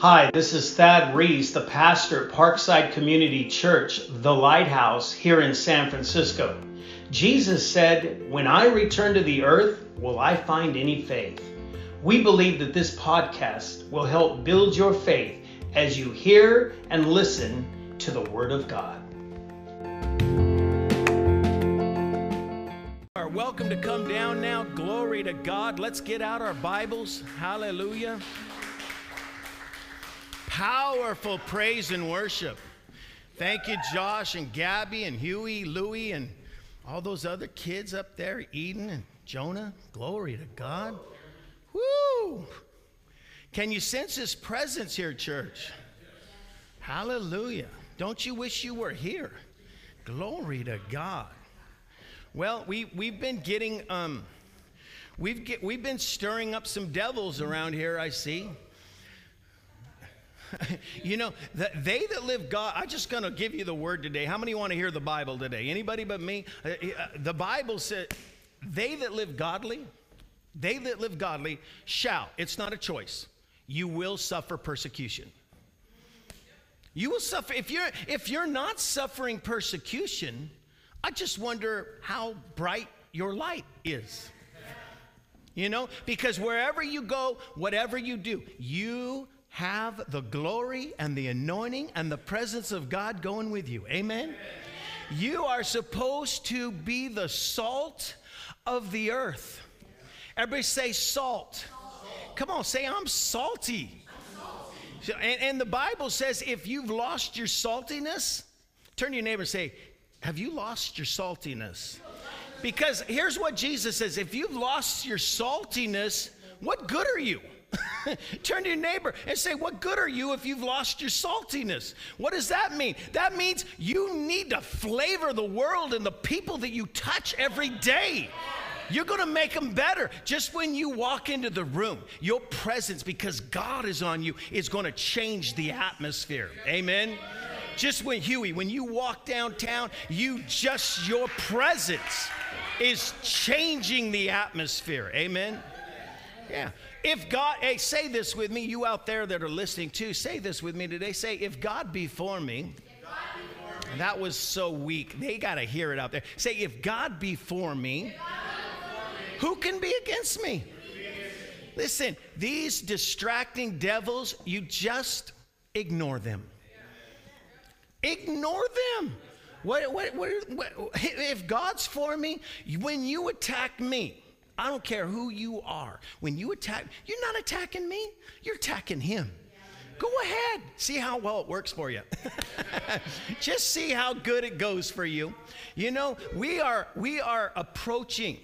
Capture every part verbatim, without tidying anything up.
Hi, this is Thad Reece, the pastor at Parkside Community Church, The Lighthouse, here in San Francisco. Jesus said, "When I return to the earth, will I find any faith?" We believe that this podcast will help build your faith as you hear and listen to the Word of God. Welcome to Come Down Now. Glory to God. Let's get out our Bibles. Hallelujah. Powerful praise and worship. Thank you, Josh and Gabby and Huey, Louie, and all those other kids up there, Eden and Jonah. Glory to God. Woo! Can you sense His presence here, church? Hallelujah. Don't you wish you were here? Glory to God. Well, we, we've been getting, um, we've, get, we've been stirring up some devils around here, I see. You know, the, they that live God, I'm just going to give you the word today. How many want to hear the Bible today? Anybody but me? Uh, uh, the Bible said, they that live godly, they that live godly shall. It's not a choice. You will suffer persecution. You will suffer. If you're, if you're not suffering persecution, I just wonder how bright your light is. You know, because wherever you go, whatever you do, you have the glory and the anointing and the presence of God going with you. Amen? Amen. You are supposed to be the salt of the earth. Everybody say salt. salt. Come on, say I'm salty. I'm salty. And, and the Bible says if you've lost your saltiness, turn to your neighbor and say, have you lost your saltiness? Because here's what Jesus says. If you've lost your saltiness, what good are you? Turn to your neighbor and say, what good are you if you've lost your saltiness? What does that mean? That means you need to flavor the world and the people that you touch every day. You're going to make them better. Just when you walk into the room, your presence, because God is on you, is going to change the atmosphere. Amen? Just when, Huey, when you walk downtown, you just, your presence is changing the atmosphere. Amen? Yeah. If God, hey, say this with me, you out there that are listening too, say this with me today. Say, if God be for me, that was so weak. They got to hear it out there. Say, if God be for me, who can be against me? Listen, these distracting devils, you just ignore them. Ignore them. What, what, what, what, if God's for me, when you attack me, I don't care who you are. When you attack, you're not attacking me. You're attacking him. Go ahead. See how well it works for you. Just see how good it goes for you. You know, we are we are approaching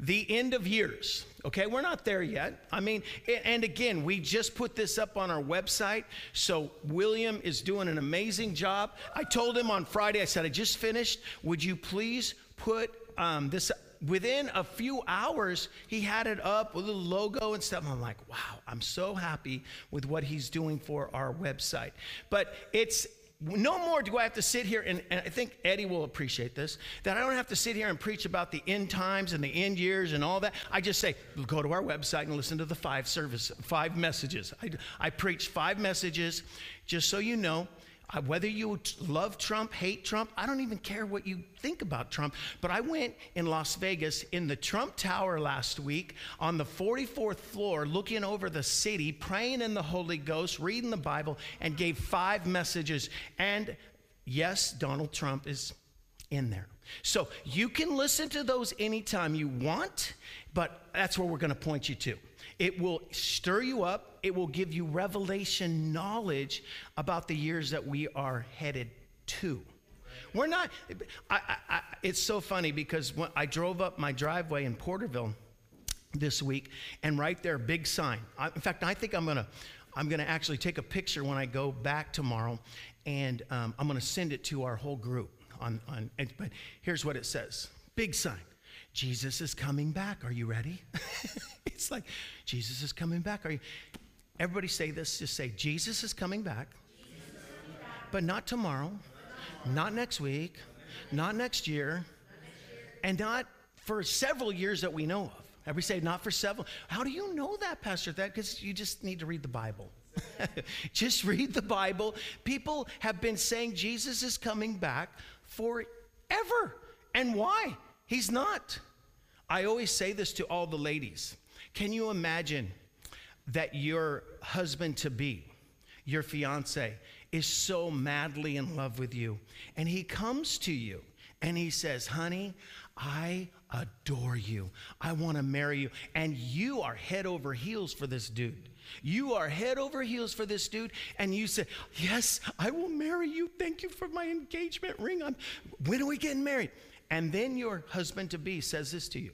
the end of years. Okay, we're not there yet. I mean, and again, we just put this up on our website. So William is doing an amazing job. I told him on Friday, I said, I just finished. Would you please put um, this up? Within a few hours, he had it up with a little logo and stuff. I'm like, wow, I'm so happy with what he's doing for our website. But it's no more do I have to sit here, and, and I think Eddie will appreciate this, that I don't have to sit here and preach about the end times and the end years and all that. I just say, go to our website and listen to the five service, five messages. I, I preach five messages, just so you know. I, whether you love Trump, hate Trump, I don't even care what you think about Trump. But I went in Las Vegas in the Trump Tower last week on the forty-fourth floor, looking over the city, praying in the Holy Ghost, reading the Bible, and gave five messages. And yes, Donald Trump is in there. So you can listen to those anytime you want, but that's where we're going to point you to. It will stir you up. It will give you revelation knowledge about the years that we are headed to. We're not, I, I, it's so funny because when I drove up my driveway in Porterville this week, and right there, big sign. I, in fact, I think I'm going to, I'm going to actually take a picture when I go back tomorrow, and um, I'm going to send it to our whole group. On, on, but here's what it says. Big sign. Jesus is coming back. Are you ready? It's like, Jesus is coming back. Are you? Everybody say this. Just say, Jesus is coming back, Jesus is coming back. But not tomorrow, not, not next week, not next year, not next year, and not for several years that we know of. And we say, not for several. How do you know that, Pastor Thad? Because you just need to read the Bible. Just read the Bible. People have been saying Jesus is coming back forever. And why? He's not. I always say this to all the ladies. Can you imagine that your husband-to-be, your fiance, is so madly in love with you, and he comes to you and he says, honey, I adore you. I want to marry you. And you are head over heels for this dude. You are head over heels for this dude. And you say, yes, I will marry you. Thank you for my engagement ring. I'm, when are we getting married? And then your husband-to-be says this to you.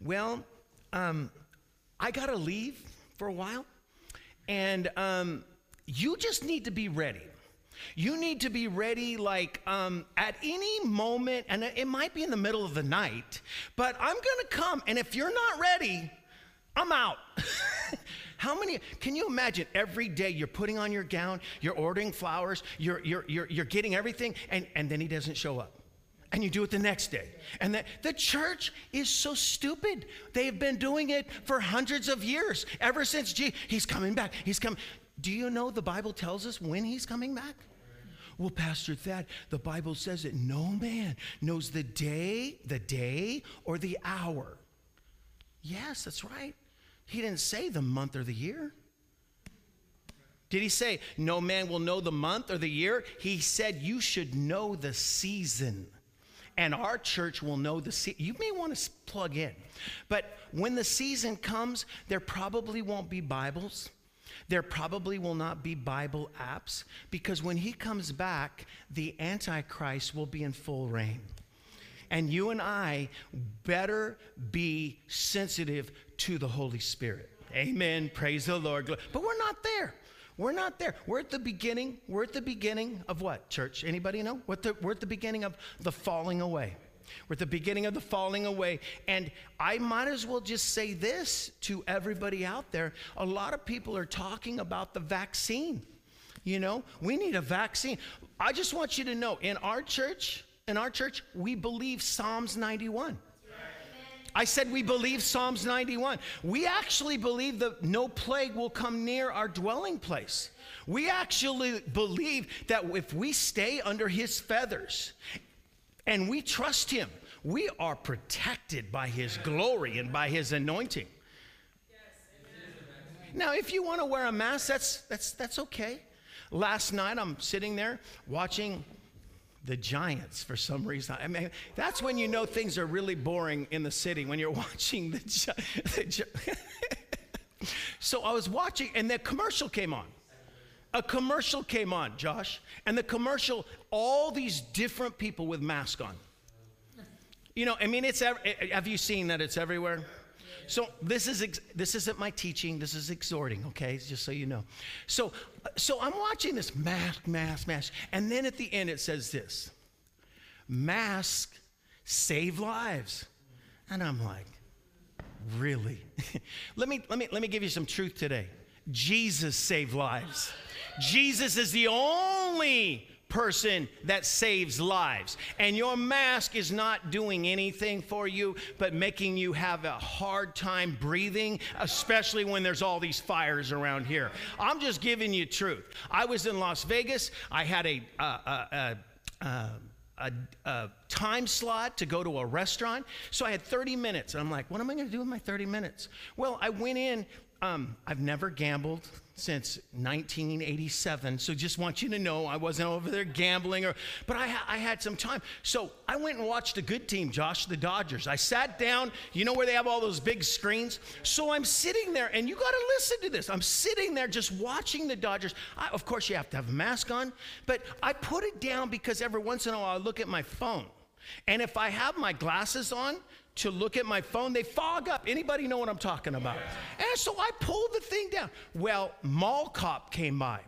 Well, um, I got to leave for a while. And um, you just need to be ready. You need to be ready, like, um, at any moment, and it might be in the middle of the night, but I'm going to come, and if you're not ready, I'm out. How many, can you imagine every day you're putting on your gown, you're ordering flowers, you're, you're, you're, you're getting everything, and, and then he doesn't show up. And you do it the next day. And the, the church is so stupid. They've been doing it for hundreds of years, ever since, gee, he's coming back, he's coming. Do you know the Bible tells us when he's coming back? Well, Pastor Thad, the Bible says that no man knows the day, the day, or the hour. Yes, that's right. He didn't say the month or the year. Did he say no man will know the month or the year? He said you should know the season. And our church will know the season. You may want to plug in. But when the season comes, there probably won't be Bibles. There probably will not be Bible apps, because when he comes back, the Antichrist will be in full reign. And you and I better be sensitive to the Holy Spirit. Amen. Praise the Lord. But we're not there. We're not there. We're at the beginning. We're at the beginning of what, church? Anybody know? We're at the, we're at the beginning of the falling away. We're at the beginning of the falling away. And I might as well just say this to everybody out there. A lot of people are talking about the vaccine. You know, we need a vaccine. I just want you to know, in our church, in our church, we believe Psalms ninety-one. I said we believe Psalms ninety-one. We actually believe that no plague will come near our dwelling place. We actually believe that if we stay under his feathers, and we trust him, we are protected by his glory and by his anointing. Yes, now, if you want to wear a mask, that's, that's, that's okay. Last night, I'm sitting there watching the Giants for some reason. I mean, that's when you know things are really boring in the city, when you're watching the Giants. So I was watching, and the commercial came on. A commercial came on, Josh, and the commercial, all these different people with masks on. You know, I mean, it's, have you seen that it's everywhere? So this is, this isn't my teaching, this is exhorting, okay, just so you know. So, so I'm watching this mask, mask, mask, and then at the end it says this, masks save lives. And I'm like, really? let me, let me, let me give you some truth today. Jesus saved lives. Jesus is the only person that saves lives. And your mask is not doing anything for you, but making you have a hard time breathing, especially when there's all these fires around here. I'm just giving you truth. I was in Las Vegas. I had a, uh, uh, uh, uh, a, a time slot to go to a restaurant. So I had thirty minutes. And I'm like, what am I going to do with my thirty minutes? Well, I went in. Um, I've never gambled since nineteen eighty-seven, so just want you to know I wasn't over there gambling, or, but I, ha I had some time. So I went and watched a good team, Josh, the Dodgers. I sat down, you know where they have all those big screens? So I'm sitting there, and you got to listen to this. I'm sitting there just watching the Dodgers. I, of course, you have to have a mask on, but I put it down because every once in a while I look at my phone, and if I have my glasses on, to look at my phone, they fog up. Anybody know what I'm talking about? Yeah. And so I pulled the thing down. Well, mall cop came by.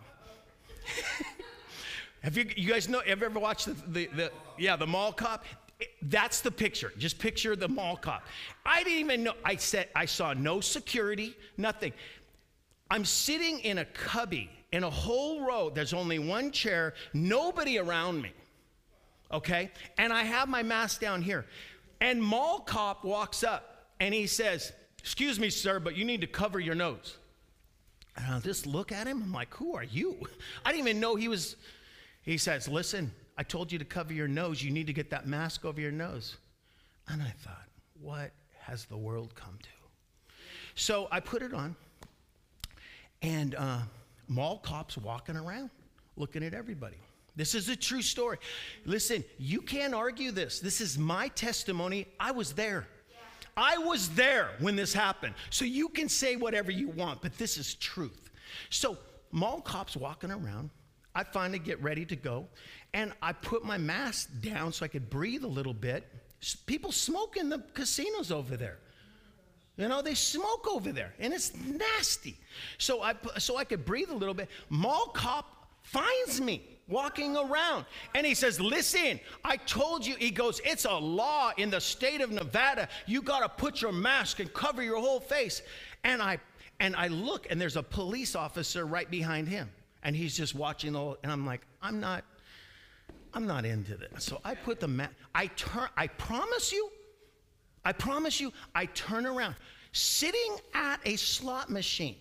Have you, you guys know, have you ever watched the, the, the, yeah, the mall cop? It, that's the picture. Just picture the mall cop. I didn't even know. I said, I saw no security, nothing. I'm sitting in a cubby in a whole row. There's only one chair, nobody around me. Okay. And I have my mask down here. And mall cop walks up and he says, excuse me, sir, but you need to cover your nose. And I'll just look at him. I'm like, who are you? I didn't even know he was. He says, listen, I told you to cover your nose. You need to get that mask over your nose. And I thought, what has the world come to? So I put it on, and uh, mall cops walking around, looking at everybody. This is a true story. Listen, you can't argue this. This is my testimony. I was there. I was there when this happened. So you can say whatever you want, but this is truth. So mall cops walking around. I finally get ready to go, and I put my mask down so I could breathe a little bit. People smoke in the casinos over there. You know, they smoke over there, and it's nasty. So I, so I could breathe a little bit. Mall cop finds me walking around, and he says, listen, I told you. He goes, it's a law in the state of Nevada. You got to put your mask and cover your whole face. And I and I look, and there's a police officer right behind him, and he's just watching the whole, and I'm like, I'm not I'm not into this. So I put the mask, I turn, I promise you, I promise you, I turn around, sitting at a slot machine,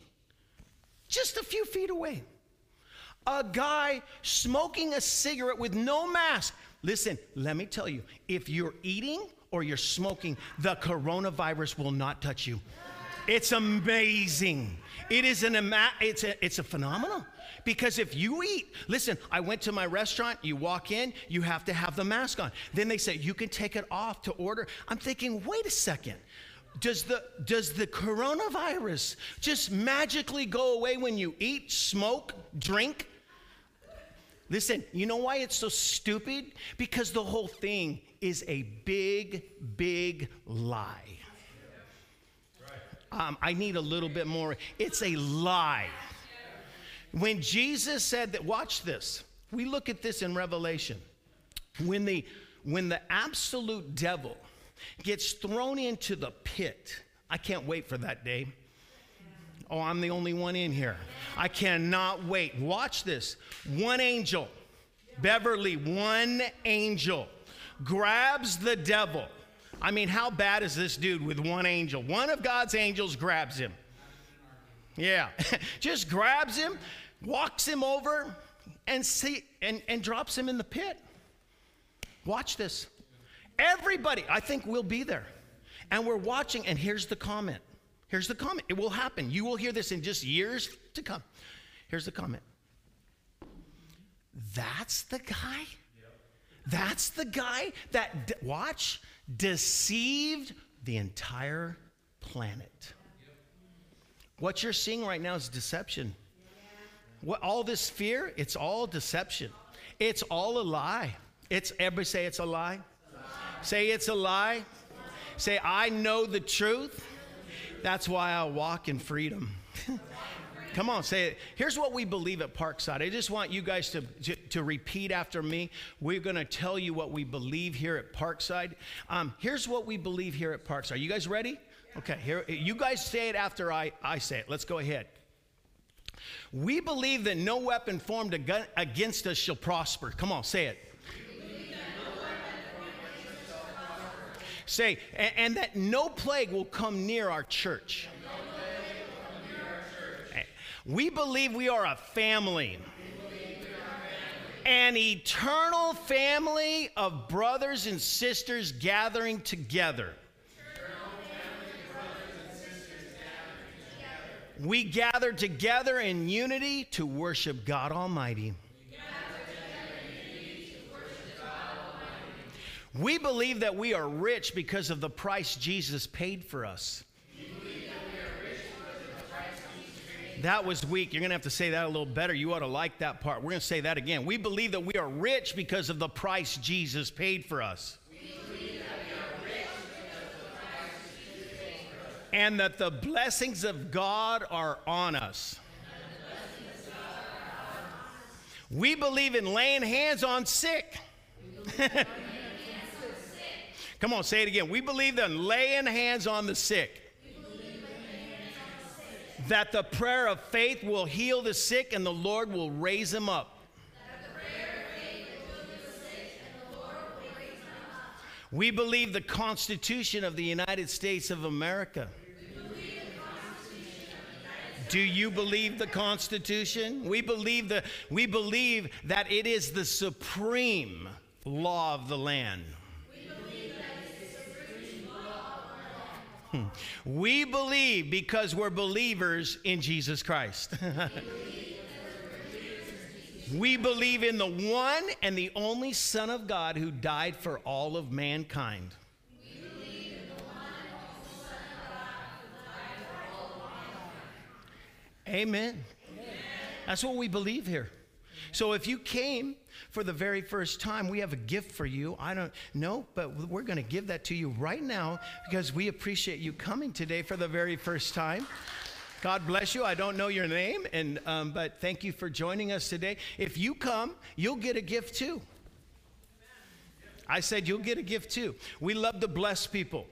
just a few feet away, a guy smoking a cigarette with no mask. Listen, let me tell you, if you're eating or you're smoking, the coronavirus will not touch you. It's amazing. It is an ama- it's a it's a phenomenon. Because if you eat, listen, I went to my restaurant, you walk in, you have to have the mask on. Then they say, you can take it off to order. I'm thinking, wait a second. Does the does the coronavirus just magically go away when you eat, smoke, drink? Listen, you know why it's so stupid? Because the whole thing is a big, big lie. Um, I need a little bit more. It's a lie. When Jesus said that, watch this. We look at this in Revelation. When the when the absolute devil gets thrown into the pit, I can't wait for that day. Oh, I'm the only one in here. I cannot wait. Watch this. One angel, Beverly, one angel grabs the devil. I mean, how bad is this dude with one angel? One of God's angels grabs him. Yeah, just grabs him, walks him over, and see, and, and drops him in the pit. Watch this. Everybody, I think, will be there. And we're watching, and here's the comment. Here's the comment. It will happen. You will hear this in just years to come. Here's the comment. That's the guy? That's the guy that, de- watch, deceived the entire planet. What you're seeing right now is deception. What, all this fear, it's all deception. It's all a lie. It's, everybody say it's a lie. Say it's a lie. Say, I know the truth. That's why I walk in freedom. Come on, say it. Here's what we believe at Parkside. I just want you guys to, to, to repeat after me. We're going to tell you what we believe here at Parkside. Um, here's what we believe here at Parkside. Are you guys ready? Okay, here, you guys say it after I, I say it. Let's go ahead. We believe that no weapon formed against us shall prosper. Come on, say it. Say, and, and that no plague will come near our church. No plague will come near our church. We believe we are a family, we believe we are a family. An eternal family of brothers and sisters gathering together. We gather together in unity to worship God Almighty. We gather together in unity to worship God Almighty. We believe that we are rich because of the price Jesus paid for us. We believe that we are rich because of the price Jesus paid for us. That was weak. You're going to have to say that a little better. You ought to like that part. We're going to say that again. We believe that we are rich because of the price Jesus paid for us. And that the blessings of God are on us. We believe in laying hands on sick. Come on, say it again. We believe in laying hands on the sick. That the prayer of faith will heal the sick and the Lord will raise him up. We believe the Constitution of the United States of America. Do you believe the Constitution? We believe the, we believe that it is the supreme law of the land. We believe because we're believers in Jesus Christ. We believe in the one and the only Son of God who died for all of mankind. We believe in the one and only Son of God who died for all of mankind. Amen. Amen. That's what we believe here. So if you came for the very first time, we have a gift for you. I don't know, but we're going to give that to you right now because we appreciate you coming today for the very first time. God bless you. I don't know your name, and um, but thank you for joining us today. If you come, you'll get a gift too. I said you'll get a gift too. We love to bless people.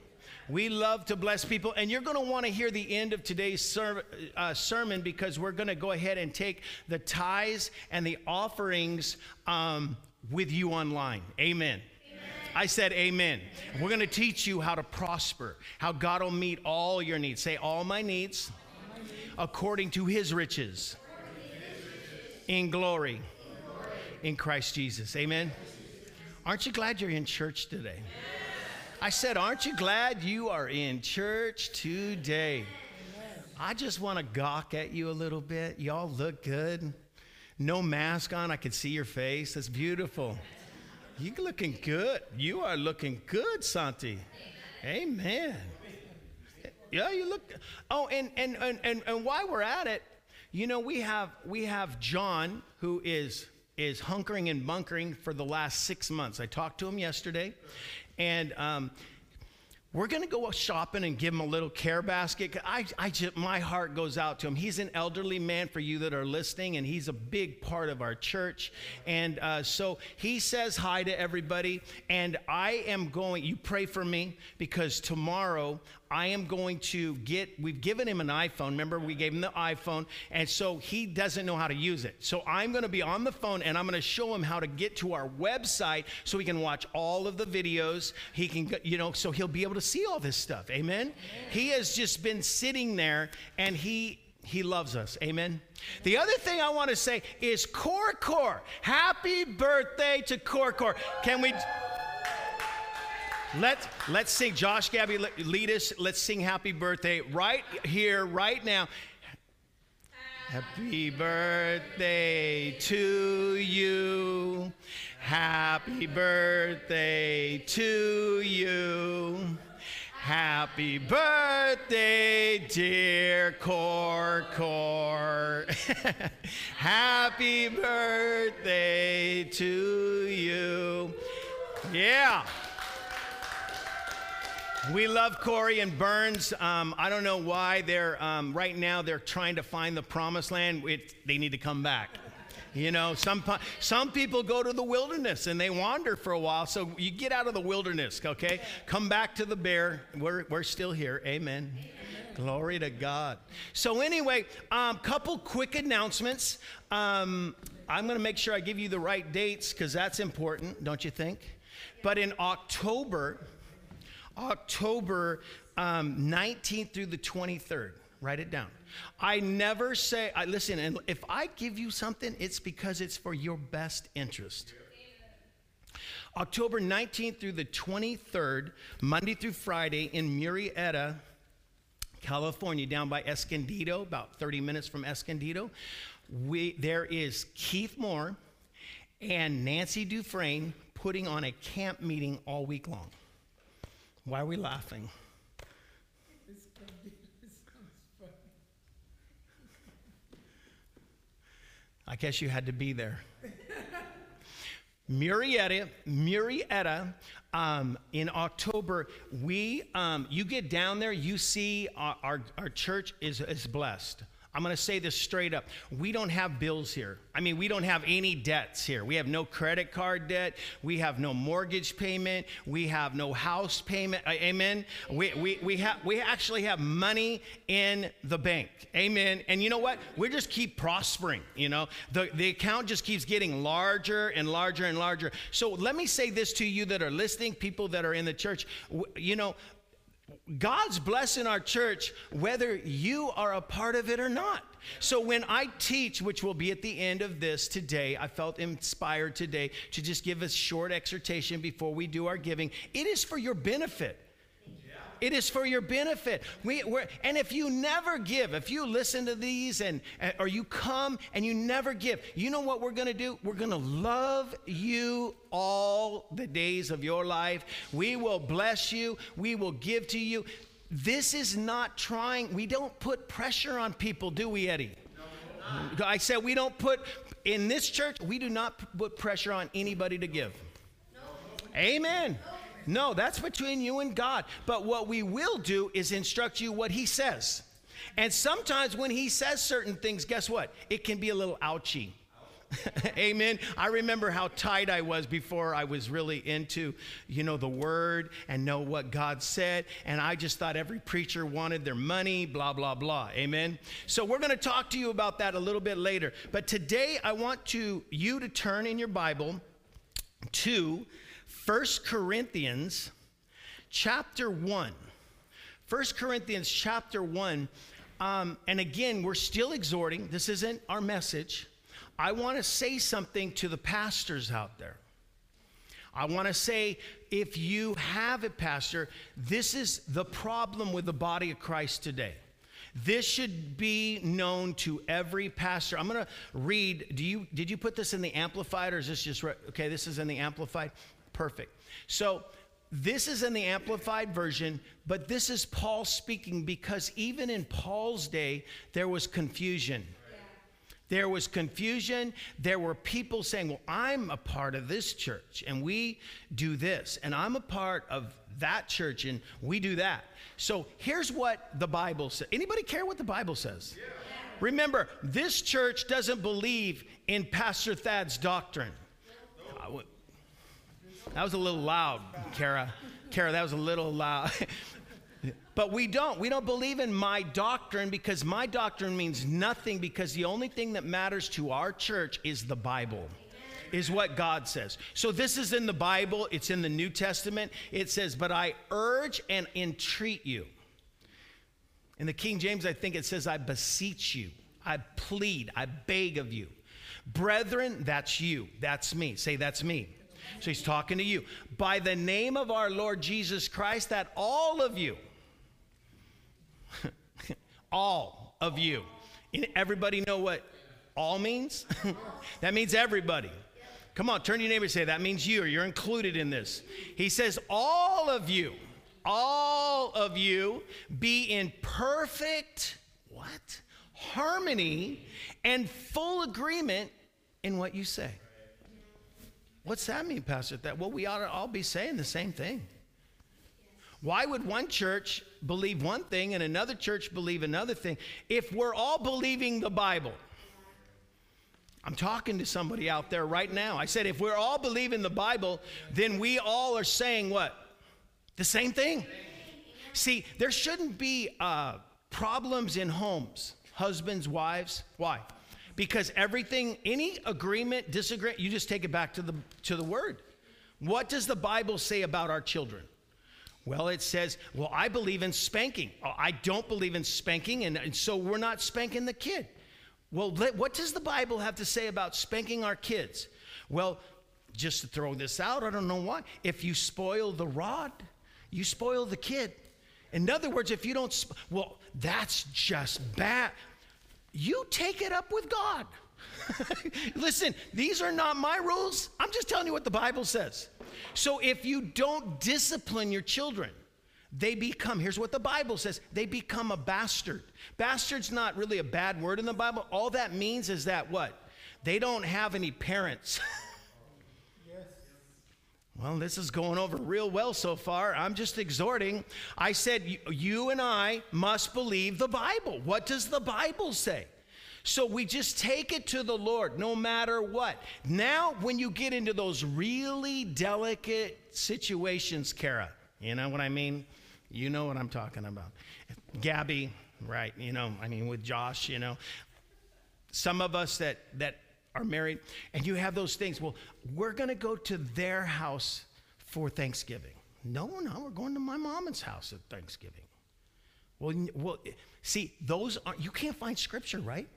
We love to bless people, and you're going to want to hear the end of today's ser- uh, sermon because we're going to go ahead and take the tithes and the offerings um, with you online. Amen. Amen. I said amen. Amen. We're going to teach you how to prosper, how God will meet all your needs. Say, all my needs, all my needs. According to his riches, according to his riches. In glory, in glory, in Christ Jesus. Amen. Christ Jesus. Aren't you glad you're in church today? Amen. I said, aren't you glad you are in church today? I just want to gawk at you a little bit. Y'all look good. No mask on. I can see your face. That's beautiful. You're looking good. You are looking good, Santi. Amen. Yeah, you look. Oh, and and and and, and while we're at it, you know, we have we have John, who is is hunkering and bunkering for the last six months. I talked to him yesterday. And um, we're going to go shopping and give him a little care basket. I, I just, my heart goes out to him. He's an elderly man for you that are listening, and he's a big part of our church. And uh, so he says hi to everybody. And I am going, you pray for me, because tomorrow I am going to get, we've given him an iPhone. Remember, we gave him the iPhone. And so he doesn't know how to use it. So I'm going to be on the phone, and I'm going to show him how to get to our website so he can watch all of the videos. He can, you know, so he'll be able to see all this stuff. Amen. Amen. He has just been sitting there, and he, he loves us. Amen. The other thing I want to say is Corcor. Happy birthday to Corcor. Can we... Let's, let's sing. Josh, Gabby, lead us. Let's sing happy birthday right here, right now. Happy birthday to you. Happy birthday to you. Happy birthday, dear Corcor. Happy birthday to you. Yeah. We love Corey and Burns. Um, I don't know why they're, um, right now they're trying to find the promised land. It, they need to come back. You know, some, some people go to the wilderness and they wander for a while. So you get out of the wilderness, okay? Come back to the bear. We're, we're still here. Amen. Amen. Glory to God. So anyway, a um, couple quick announcements. Um, I'm going to make sure I give you the right dates because that's important, don't you think? But in October... October um, nineteenth through the twenty-third. Write it down. I never say, I, listen, and if I give you something, it's because it's for your best interest. Amen. October nineteenth through the twenty-third, Monday through Friday in Murrieta, California, down by Escondido, about thirty minutes from Escondido. We, there is Keith Moore and Nancy Dufresne putting on a camp meeting all week long. Why are we laughing? It's funny. It sounds funny. I guess you had to be there. Murrieta, Murrieta, um, in October, we, um, you get down there, you see our, our, our church is, is blessed. I'm going to say this straight up. We don't have bills here. I mean, we don't have any debts here. We have no credit card debt. We have no mortgage payment. We have no house payment. Uh, amen. We, we, we, ha- we actually have money in the bank. Amen. And you know what? We just keep prospering, you know. The, the account just keeps getting larger and larger and larger. So let me say this to you that are listening, people that are in the church. You know, God's blessing our church, whether you are a part of it or not. So when I teach, which will be at the end of this today, I felt inspired today to just give a short exhortation before we do our giving. It is for your benefit. It is for your benefit. We, we're, and if you never give, if you listen to these and or you come and you never give, you know what we're going to do? We're going to love you all the days of your life. We will bless you. We will give to you. This is not trying. We don't put pressure on people, do we, Eddie? No, I said we don't put, in this church, we do not put pressure on anybody to give. No. Amen. No. No, that's between you and God. But what we will do is instruct you what he says. And sometimes when he says certain things, guess what? It can be a little ouchy. Amen. I remember how tight I was before I was really into, you know, the word and know what God said. And I just thought every preacher wanted their money, blah, blah, blah. Amen. So we're going to talk to you about that a little bit later. But today I want to you to turn in your Bible to First Corinthians chapter one. First Corinthians chapter one. Um, and again, we're still exhorting. This isn't our message. I want to say something to the pastors out there. I want to say, if you have a pastor, this is the problem with the body of Christ today. This should be known to every pastor. I'm going to read. Do you did you put this in the Amplified, or is this just, okay, this is in the Amplified? Perfect. So this is in the Amplified version, but this is Paul speaking, because even in Paul's day, there was confusion. Yeah. There was confusion. There were people saying, well, I'm a part of this church, and we do this, and I'm a part of that church, and we do that. So here's what the Bible says. Anybody care what the Bible says? Yeah. Yeah. Remember, this church doesn't believe in Pastor Thad's doctrine. No. That was a little loud, Kara. Kara, that was a little loud. But we don't. We don't believe in my doctrine, because my doctrine means nothing, because the only thing that matters to our church is the Bible, is what God says. So this is in the Bible. It's in the New Testament. It says, but I urge and entreat you. In the King James, I think it says, I beseech you. I plead. I beg of you. Brethren, that's you. That's me. Say, that's me. So he's talking to you. By the name of our Lord Jesus Christ, that all of you, all of you, everybody know what all means? That means everybody. Come on, turn to your neighbor and say, that means you, or you're included in this. He says, all of you, all of you be in perfect, what? Harmony and full agreement in what you say. What's that mean, Pastor? That, well, we ought to all be saying the same thing. Why would one church believe one thing and another church believe another thing if we're all believing the Bible? I'm talking to somebody out there right now. I said, if we're all believing the Bible, then we all are saying what? The same thing. See, there shouldn't be uh, problems in homes, husbands, wives. Why? Because everything, any agreement, disagreement, you just take it back to the to the word. What does the Bible say about our children? Well, it says, well, I believe in spanking. Oh, I don't believe in spanking, and, and so we're not spanking the kid. Well, let, what does the Bible have to say about spanking our kids? Well, just to throw this out, I don't know why. If you spoil the rod, you spoil the kid. In other words, if you don't, sp- well, that's just bad. You take it up with God. Listen, these are not my rules. I'm just telling you what the Bible says. So if you don't discipline your children, they become, here's what the Bible says, they become a bastard. Bastard's not really a bad word in the Bible. All that means is that what? They don't have any parents. Yes. Well, this is going over real well so far. I'm just exhorting. I said, you and I must believe the Bible. What does the Bible say? So we just take it to the Lord no matter what. Now, when you get into those really delicate situations, Kara, you know what I mean? You know what I'm talking about. Gabby, right, you know, I mean, with Josh, you know. Some of us that, that are married, and you have those things. Well, we're going to go to their house for Thanksgiving. No, no, we're going to my mama's house at Thanksgiving. Well, well, see, those are, you can't find scripture, right?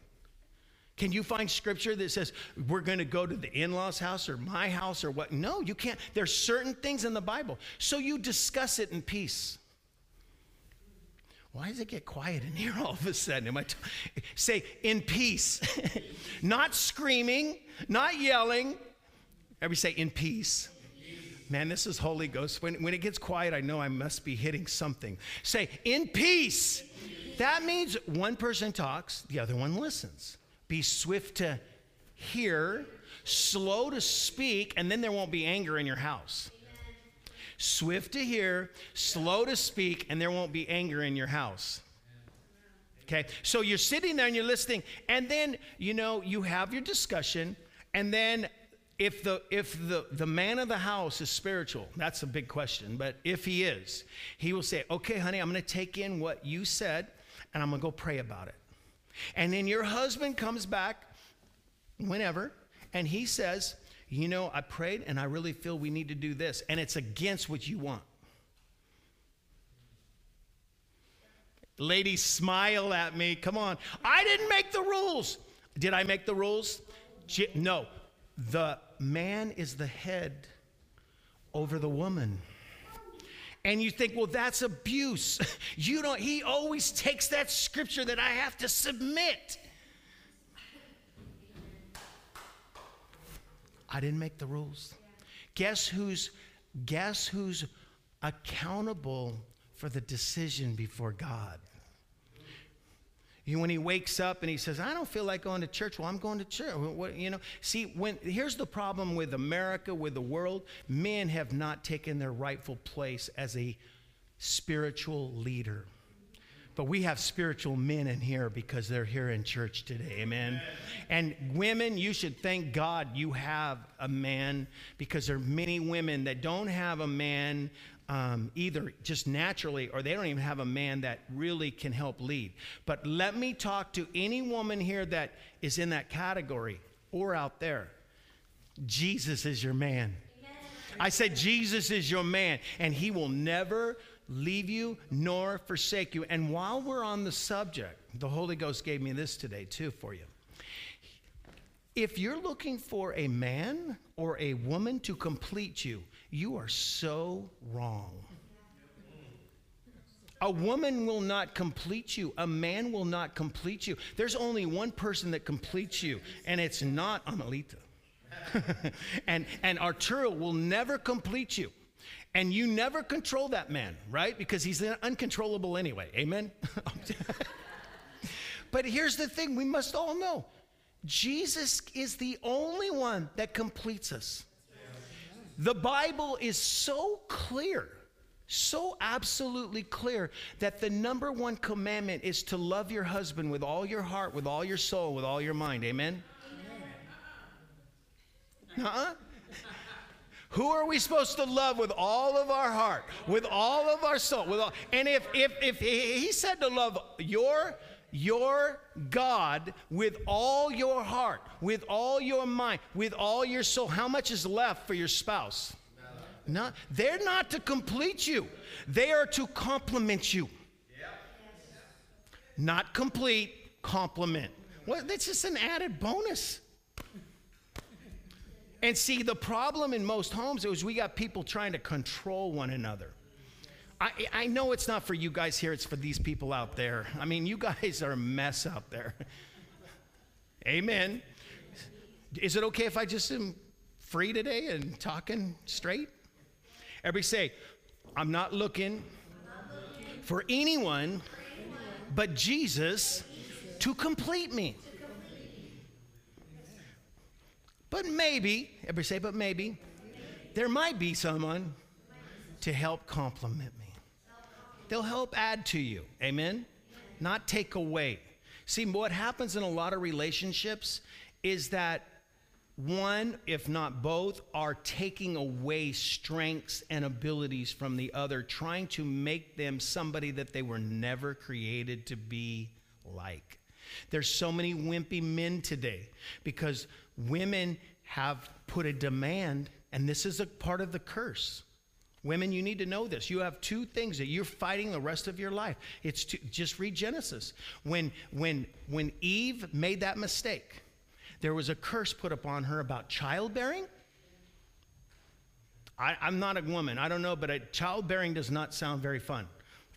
Can you find scripture that says we're going to go to the in-laws' house or my house or what? No, you can't. There's certain things in the Bible. So you discuss it in peace. Why does it get quiet in here all of a sudden? Am I t- say, in peace. Not screaming, not yelling. Everybody say, in peace. Man, this is Holy Ghost. When, when it gets quiet, I know I must be hitting something. Say, in peace. That means one person talks, the other one listens. Be swift to hear, slow to speak, and then there won't be anger in your house. Swift to hear, slow to speak, and there won't be anger in your house. Okay? So you're sitting there and you're listening, and then, you know, you have your discussion, and then if the if the, the man of the house is spiritual, that's a big question, but if he is, he will say, okay, honey, I'm going to take in what you said, and I'm going to go pray about it. And then your husband comes back whenever, and he says, you know, I prayed, and I really feel we need to do this, and it's against what you want. Ladies, smile at me. Come on. I didn't make the rules. Did I make the rules? No. The man is the head over the woman. And you think, well, that's abuse. You don't, he always takes that scripture that I have to submit. I didn't make the rules. Guess who's, guess who's accountable for the decision before God? You, when he wakes up and he says, I don't feel like going to church. Well, I'm going to church. What, you know, see, when here's the problem with America, with the world. Men have not taken their rightful place as a spiritual leader. But we have spiritual men in here because they're here in church today, amen? And women, you should thank God you have a man, because there are many women that don't have a man um, either just naturally, or they don't even have a man that really can help lead. But let me talk to any woman here that is in that category or out there. Jesus is your man. I said Jesus is your man, and he will never leave you nor forsake you. And while we're on the subject, the Holy Ghost gave me this today too for you. If you're looking for a man or a woman to complete you, you are so wrong. A woman will not complete you. A man will not complete you. There's only one person that completes you, and it's not Amelita. and, and Arturo will never complete you. And you never control that man, right? Because he's uncontrollable anyway. Amen? But here's the thing we must all know. Jesus is the only one that completes us. The Bible is so clear, so absolutely clear, that the number one commandment is to love your husband with all your heart, with all your soul, with all your mind. Amen? Nuh-uh. Who are we supposed to love with all of our heart, with all of our soul? With all, and if, if, if he said to love your, your God with all your heart, with all your mind, with all your soul, how much is left for your spouse? No, they're not to complete you. They are to complement you. Not complete, complement. Well, that's just an added bonus. And see, the problem in most homes is we got people trying to control one another. I, I know it's not for you guys here. It's for these people out there. I mean, you guys are a mess out there. Amen. Is it okay if I just am free today and talking straight? Everybody say, I'm not looking, I'm not looking for anyone, for anyone but Jesus, Jesus to complete me. But maybe, everybody say, but maybe, there might be someone to help complement me. They'll help add to you. Amen? Not take away. See, what happens in a lot of relationships is that one, if not both, are taking away strengths and abilities from the other, trying to make them somebody that they were never created to be like. There's so many wimpy men today because women have put a demand, and this is a part of the curse. Women, you need to know this. You have two things that you're fighting the rest of your life. It's to, just read Genesis. When, when, when Eve made that mistake, there was a curse put upon her about childbearing. I, I'm not a woman. I don't know, but a, childbearing does not sound very fun.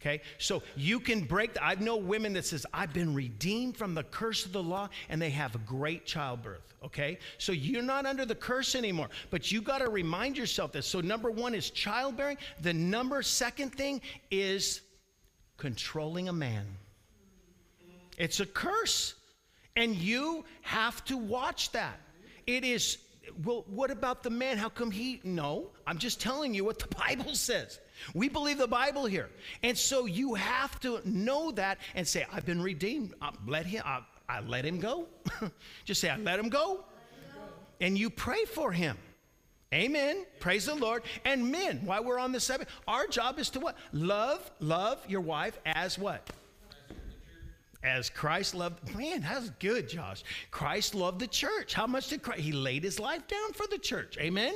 Okay? So you can break. The, I know women that says, I've been redeemed from the curse of the law, and they have a great childbirth. Okay? So you're not under the curse anymore, but you got to remind yourself this. So number one is childbearing. The number second thing is controlling a man. It's a curse. And you have to watch that. It is, well, what about the man? How come he? No, I'm just telling you what the Bible says. We believe the Bible here. And so you have to know that and say, I've been redeemed. I let him, I, I let him go. Just say, I let him go. And you pray for him. Amen. Praise the Lord. And men, while we're on the Sabbath, our job is to what? Love, love your wife as what? As Christ loved, man, that's good, Josh. Christ loved the church. How much did Christ? He laid his life down for the church. Amen?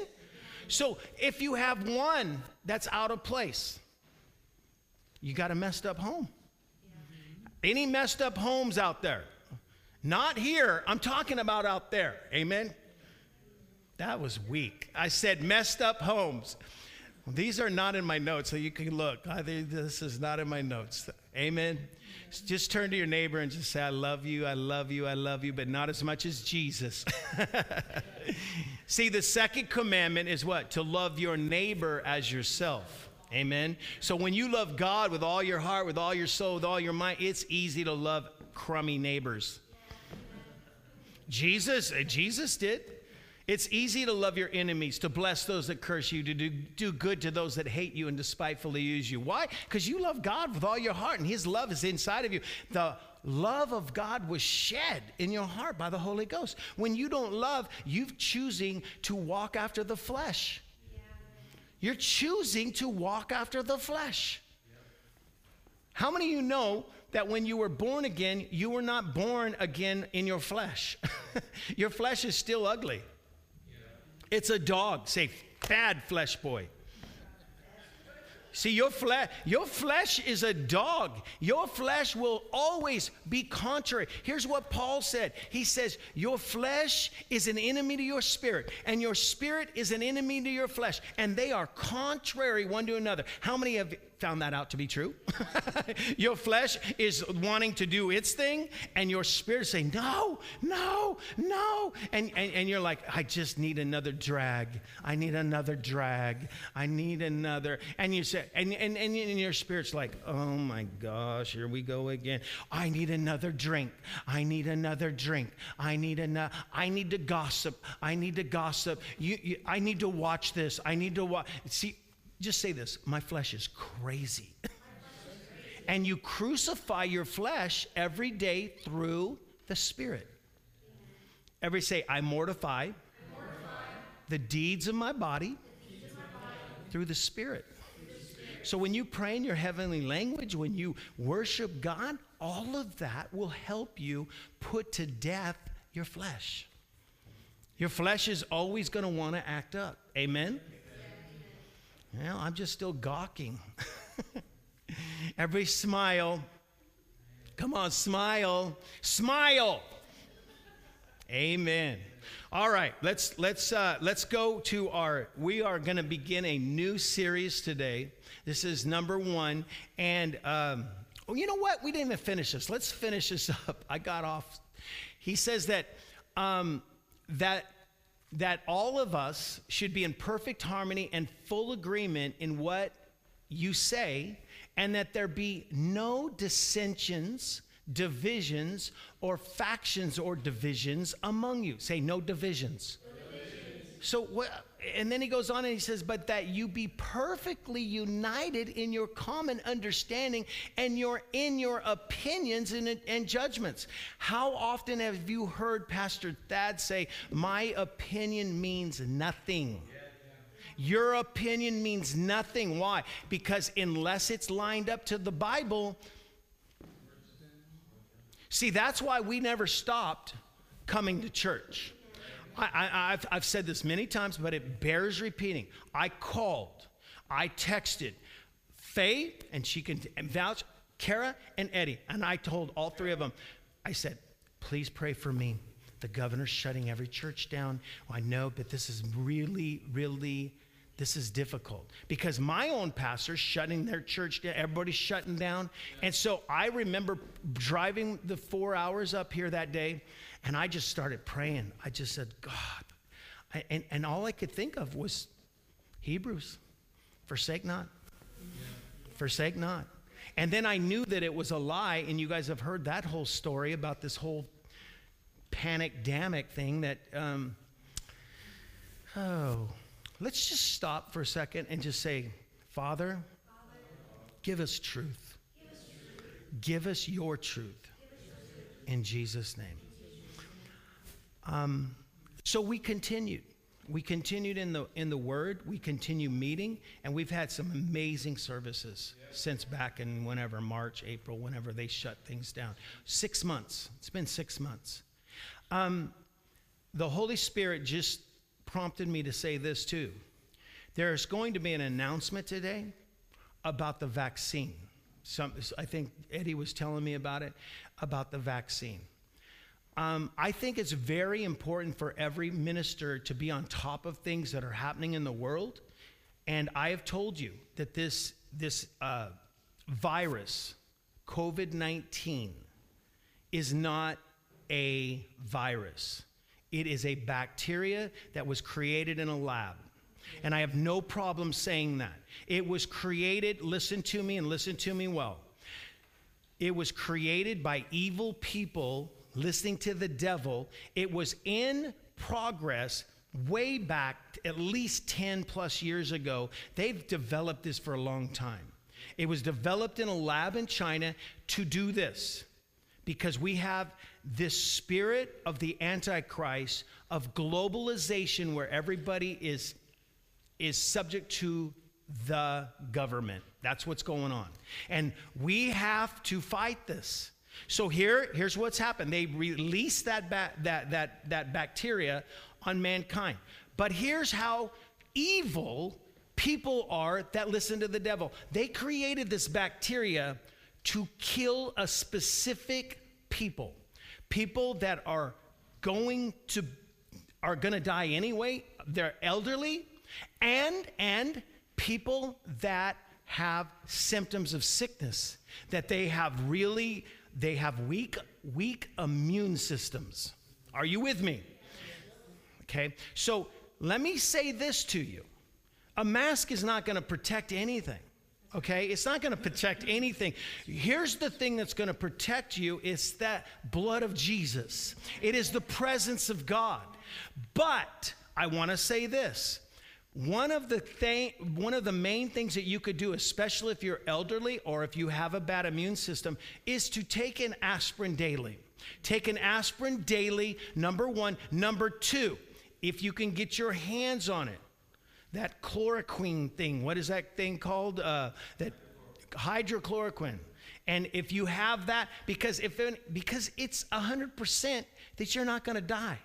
So if you have one that's out of place, you got a messed up home. Any messed up homes out there? Not here. I'm talking about out there. Amen? That was weak. I said messed up homes. Well, these are not in my notes, so you can look. I think this is not in my notes. Amen? Just turn to your neighbor and just say, I love you, I love you, I love you, but not as much as Jesus. See, the second commandment is what? To love your neighbor as yourself. Amen? So when you love God with all your heart, with all your soul, with all your mind, it's easy to love crummy neighbors. Jesus, Jesus did. It's easy to love your enemies, to bless those that curse you, to do, do good to those that hate you and despitefully use you. Why? Because you love God with all your heart, and his love is inside of you. The love of God was shed in your heart by the Holy Ghost. When you don't love, you're choosing to walk after the flesh. Yeah. You're choosing to walk after the flesh. Yeah. How many of you know that when you were born again, you were not born again in your flesh? Your flesh is still ugly. It's a dog. Say, bad flesh boy. See, your, fle- your flesh is a dog. Your flesh will always be contrary. Here's what Paul said. He says, your flesh is an enemy to your spirit, and your spirit is an enemy to your flesh, and they are contrary one to another. How many have found that out to be true? Your flesh is wanting to do its thing, and your spirit is saying, no, no, no. And, and, and you're like, I just need another drag. I need another drag. I need another. And you say, and, and, and, and your spirit's like, oh my gosh, here we go again. I need another drink. I need another drink. I need another. I need to gossip. I need to gossip. You, you, I need to watch this. I need to watch. See, just say this, my flesh is crazy. And you crucify your flesh every day through the Spirit. Every say, I mortify, I mortify the deeds of my body, the deeds of my body through the Spirit. Through the Spirit. So when you pray in your heavenly language, when you worship God, all of that will help you put to death your flesh. Your flesh is always going to want to act up. Amen? Well, I'm just still gawking. Every smile. Come on, smile. Smile. Amen. All right, let's let's uh, let's go to our. We are going to begin a new series today. This is number one, and um, oh, you know what? We didn't even finish this. Let's finish this up. I got off. He says that um, that. that all of us should be in perfect harmony and full agreement in what you say, and that there be no dissensions, divisions, or factions or divisions among you. Say, no divisions. No divisions. So what? And then he goes on and he says, but that you be perfectly united in your common understanding and your in your opinions and, and judgments. How often have you heard Pastor Thad say, my opinion means nothing? Yeah. Your opinion means nothing. Why? Because unless it's lined up to the Bible. See, that's why we never stopped coming to church. I, I, I've, I've said this many times, but it bears repeating. I called, I texted Faye, and she can vouch, Kara and Eddie, and I told all three of them, I said, please pray for me. The governor's shutting every church down. Well, I know, but this is really, really, this is difficult. Because my own pastor's shutting their church down. Everybody's shutting down. And so I remember driving the four hours up here that day, and I just started praying. I just said, God. I, and, and all I could think of was Hebrews. Forsake not. Forsake not. And then I knew that it was a lie, and you guys have heard that whole story about this whole panic-damic thing that, um, oh, let's just stop for a second and just say, Father, Father give us truth. Give us, truth. Give us your truth. Give us your truth. In Jesus' name. Um, so we continued. We continued in the in the Word. We continue meeting, and we've had some amazing services yeah. since back in whenever, March, April, whenever they shut things down. Six months. It's been six months. Um, the Holy Spirit just prompted me to say this too. There's going to be an announcement today about the vaccine. Some, I think Eddie was telling me about it, about the vaccine. Um, I think it's very important for every minister to be on top of things that are happening in the world. And I have told you that this, this uh, virus, COVID nineteen, is not a virus. It is a bacteria that was created in a lab. And I have no problem saying that. It was created, listen to me and listen to me well. It was created by evil people listening to the devil. It was in progress way back at least ten plus years ago. They've developed this for a long time. It was developed in a lab in China to do this because we have this spirit of the Antichrist, of globalization where everybody is, is subject to the government. That's what's going on. And we have to fight this. So here, here's what's happened. They released that, ba- that, that, that bacteria on mankind. But here's how evil people are that listen to the devil. They created this bacteria to kill a specific people. People that are going to, are going to die anyway. They're elderly. And, and people that have symptoms of sickness. That they have really... They have weak, weak immune systems. Are you with me? Okay, so let me say this to you. A mask is not going to protect anything, okay? It's not going to protect anything. Here's the thing that's going to protect you. It's that blood of Jesus. It is the presence of God. But I want to say this. One of the thing, one of the main things that you could do, especially if you're elderly or if you have a bad immune system, is to take an aspirin daily. Take an aspirin daily, number one. Number two, if you can get your hands on it, that chloroquine thing, what is that thing called? Uh, that hydrochloroquine. And if you have that, because, if, because it's one hundred percent that you're not going to die.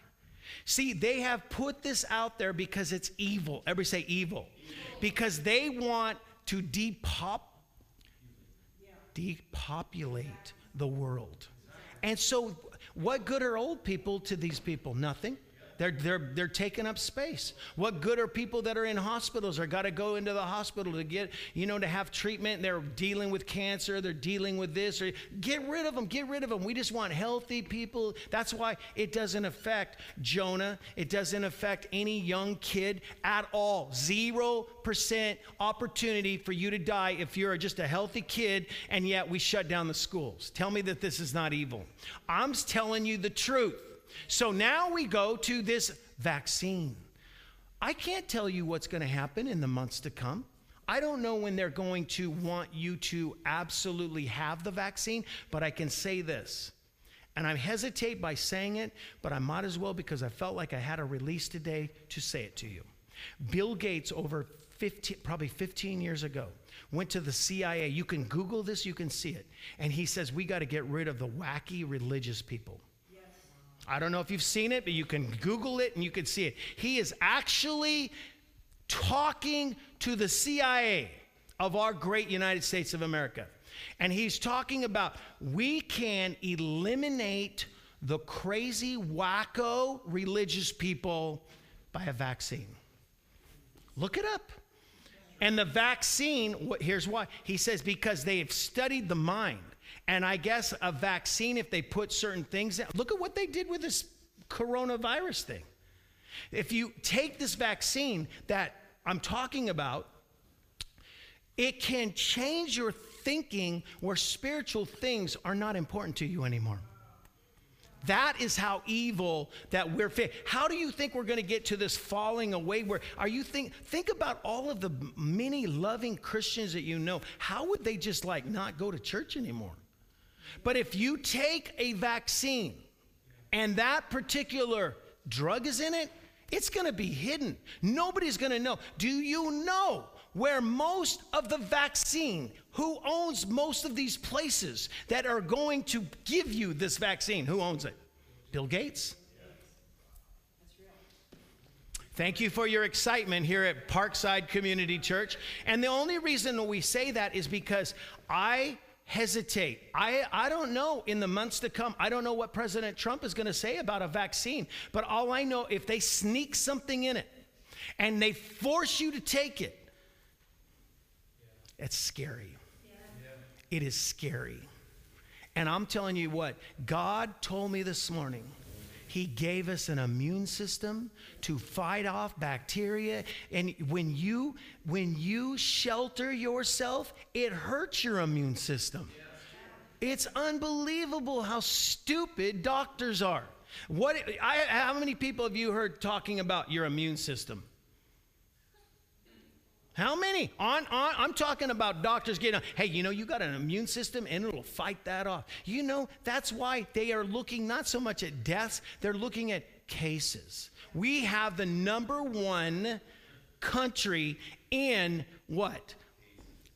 See, they have put this out there because it's evil. Everybody say evil. Evil. Because they want to depop, yeah. depopulate yeah. the world. And so what good are old people to these people? Nothing. They're, they're, they're taking up space. What good are people that are in hospitals or got to go into the hospital to get, you know, to have treatment? They're dealing with cancer. They're dealing with this. Or get rid of them. Get rid of them. We just want healthy people. That's why it doesn't affect Jonah. It doesn't affect any young kid at all. Zero percent opportunity for you to die if you're just a healthy kid, and yet we shut down the schools. Tell me that this is not evil. I'm telling you the truth. So now we go to this vaccine. I can't tell you what's going to happen in the months to come. I don't know when they're going to want you to absolutely have the vaccine, but I can say this, and I hesitate by saying it, but I might as well because I felt like I had a release today to say it to you. Bill Gates, over fifteen, probably fifteen years ago, went to the C I A. You can Google this, you can see it. And he says, we got to get rid of the wacky religious people. Yes. I don't know if you've seen it, but you can Google it and you can see it. He is actually talking to the C I A of our great United States of America. And he's talking about, we can eliminate the crazy, wacko religious people by a vaccine. Look it up. And the vaccine, here's why. He says, because they have studied the mind. And I guess a vaccine, if they put certain things out, look at what they did with this coronavirus thing. If you take this vaccine that I'm talking about, it can change your thinking where spiritual things are not important to you anymore. That is how evil that we're fit. How do you think we're going to get to this falling away? Where are you think? Think about all of the many loving Christians that you know. How would they just like not go to church anymore? But if you take a vaccine and that particular drug is in it, it's going to be hidden. Nobody's going to know. Do you know where most of the vaccine, who owns most of these places that are going to give you this vaccine? Who owns it? Bill Gates. Thank you for your excitement here at Parkside Community Church. And the only reason we say that is because I hesitate. I, I don't know in the months to come. I don't know what President Trump is going to say about a vaccine. But all I know, if they sneak something in it and they force you to take it, it's scary. Yeah. It is scary. And I'm telling you what, God told me this morning, he gave us an immune system to fight off bacteria. And when you, when you shelter yourself, it hurts your immune system. Yeah. It's unbelievable how stupid doctors are. What, I, how many people have you heard talking about your immune system? How many? On, on, I'm talking about doctors getting on. Hey, you know, you got an immune system and it'll fight that off. You know, that's why they are looking not so much at deaths, they're looking at cases. We have the number one country in what?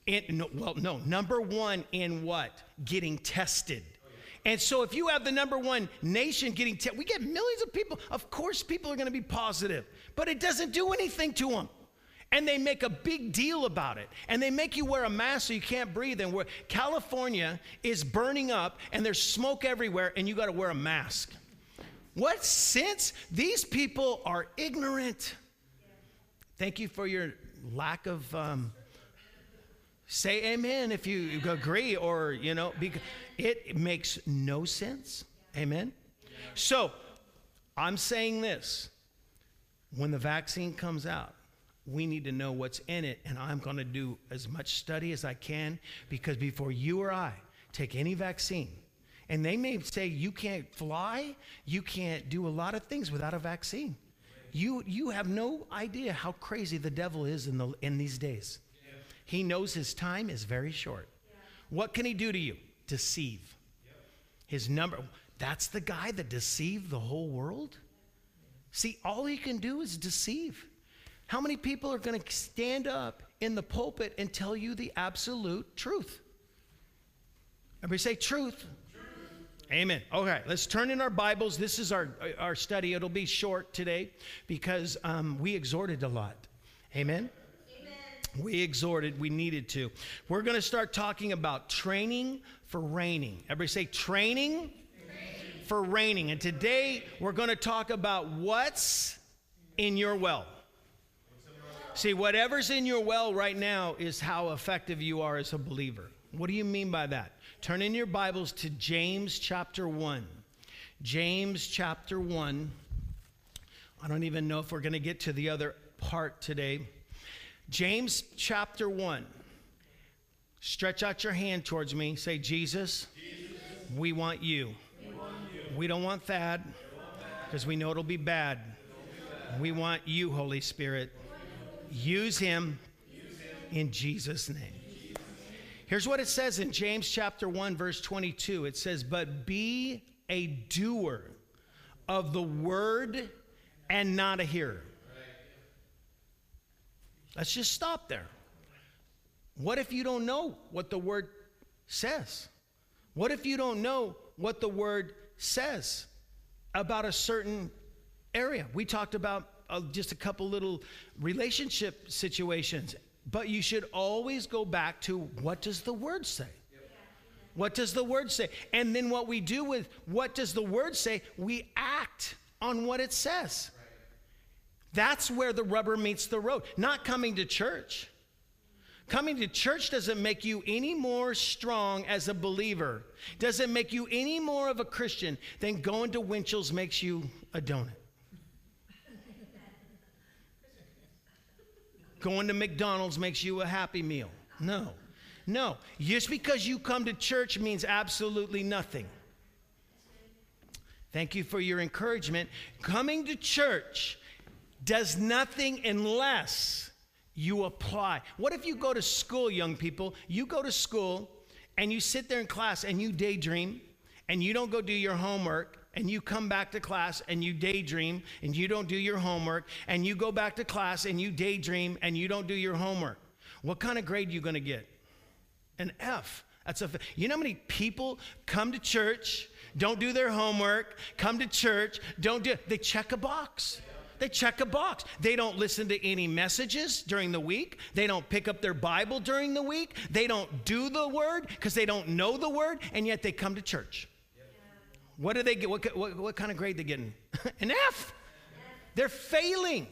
In, no, well, no, number one in what? Getting tested. And so if you have the number one nation getting tested, we get millions of people. Of course, people are going to be positive, but it doesn't do anything to them. And they make a big deal about it. And they make you wear a mask so you can't breathe. And we're, California is burning up, and there's smoke everywhere, and you got to wear a mask. What sense? These people are ignorant. Thank you for your lack of, um, say amen if you agree, or, you know, because it makes no sense. Amen? So, I'm saying this. When the vaccine comes out, we need to know what's in it, and I'm going to do as much study as I can, because before you or I take any vaccine, and they may say you can't fly, you can't do a lot of things without a vaccine. You, you have no idea how crazy the devil is in, the, in these days. Yeah. He knows his time is very short. Yeah. What can he do to you? Deceive. Yep. His number, that's the guy that deceived the whole world? See, all he can do is deceive. How many people are going to stand up in the pulpit and tell you the absolute truth? Everybody say truth. Truth. Amen. Okay, let's turn in our Bibles. This is our, our study. It'll be short today because um, we exhorted a lot. Amen? Amen. We exhorted. We needed to. We're going to start talking about training for reigning. Everybody say training, training. for reigning. And today we're going to talk about what's in your well. See, whatever's in your well right now is how effective you are as a believer. What do you mean by that? Turn in your Bibles to James chapter one. James chapter one. I don't even know if we're going to get to the other part today. James chapter one. Stretch out your hand towards me. Say, Jesus, Jesus. We want you. We want you. We don't want Thad, because we know it'll be bad. We want you, Holy Spirit. Use him in Jesus' name. Here's what it says in James chapter one, verse twenty-two. It says, but be a doer of the word and not a hearer. Let's just stop there. What if you don't know what the word says? What if you don't know what the word says about a certain area? We talked about uh, just a couple little relationship situations. But you should always go back to, what does the word say? Yep. What does the word say? And then what we do with what does the word say, we act on what it says. Right. That's where the rubber meets the road. Not coming to church. Coming to church doesn't make you any more strong as a believer. Doesn't make you any more of a Christian than going to Winchell's makes you a donut. Going to McDonald's makes you a Happy Meal. No, no. Just because you come to church means absolutely nothing. Thank you for your encouragement. Coming to church does nothing unless you apply. What if you go to school, young people? You go to school and you sit there in class and you daydream and you don't go do your homework. And you come back to class and you daydream and you don't do your homework, and you go back to class and you daydream and you don't do your homework. What kind of grade are you going to get? An F. That's a F. You know how many people come to church, don't do their homework, come to church, don't do, they check a box. They check a box. They don't listen to any messages during the week. They don't pick up their Bible during the week. They don't do the word because they don't know the word, and yet they come to church. What do they get? What, what, what kind of grade they getting? An F. F. They're failing.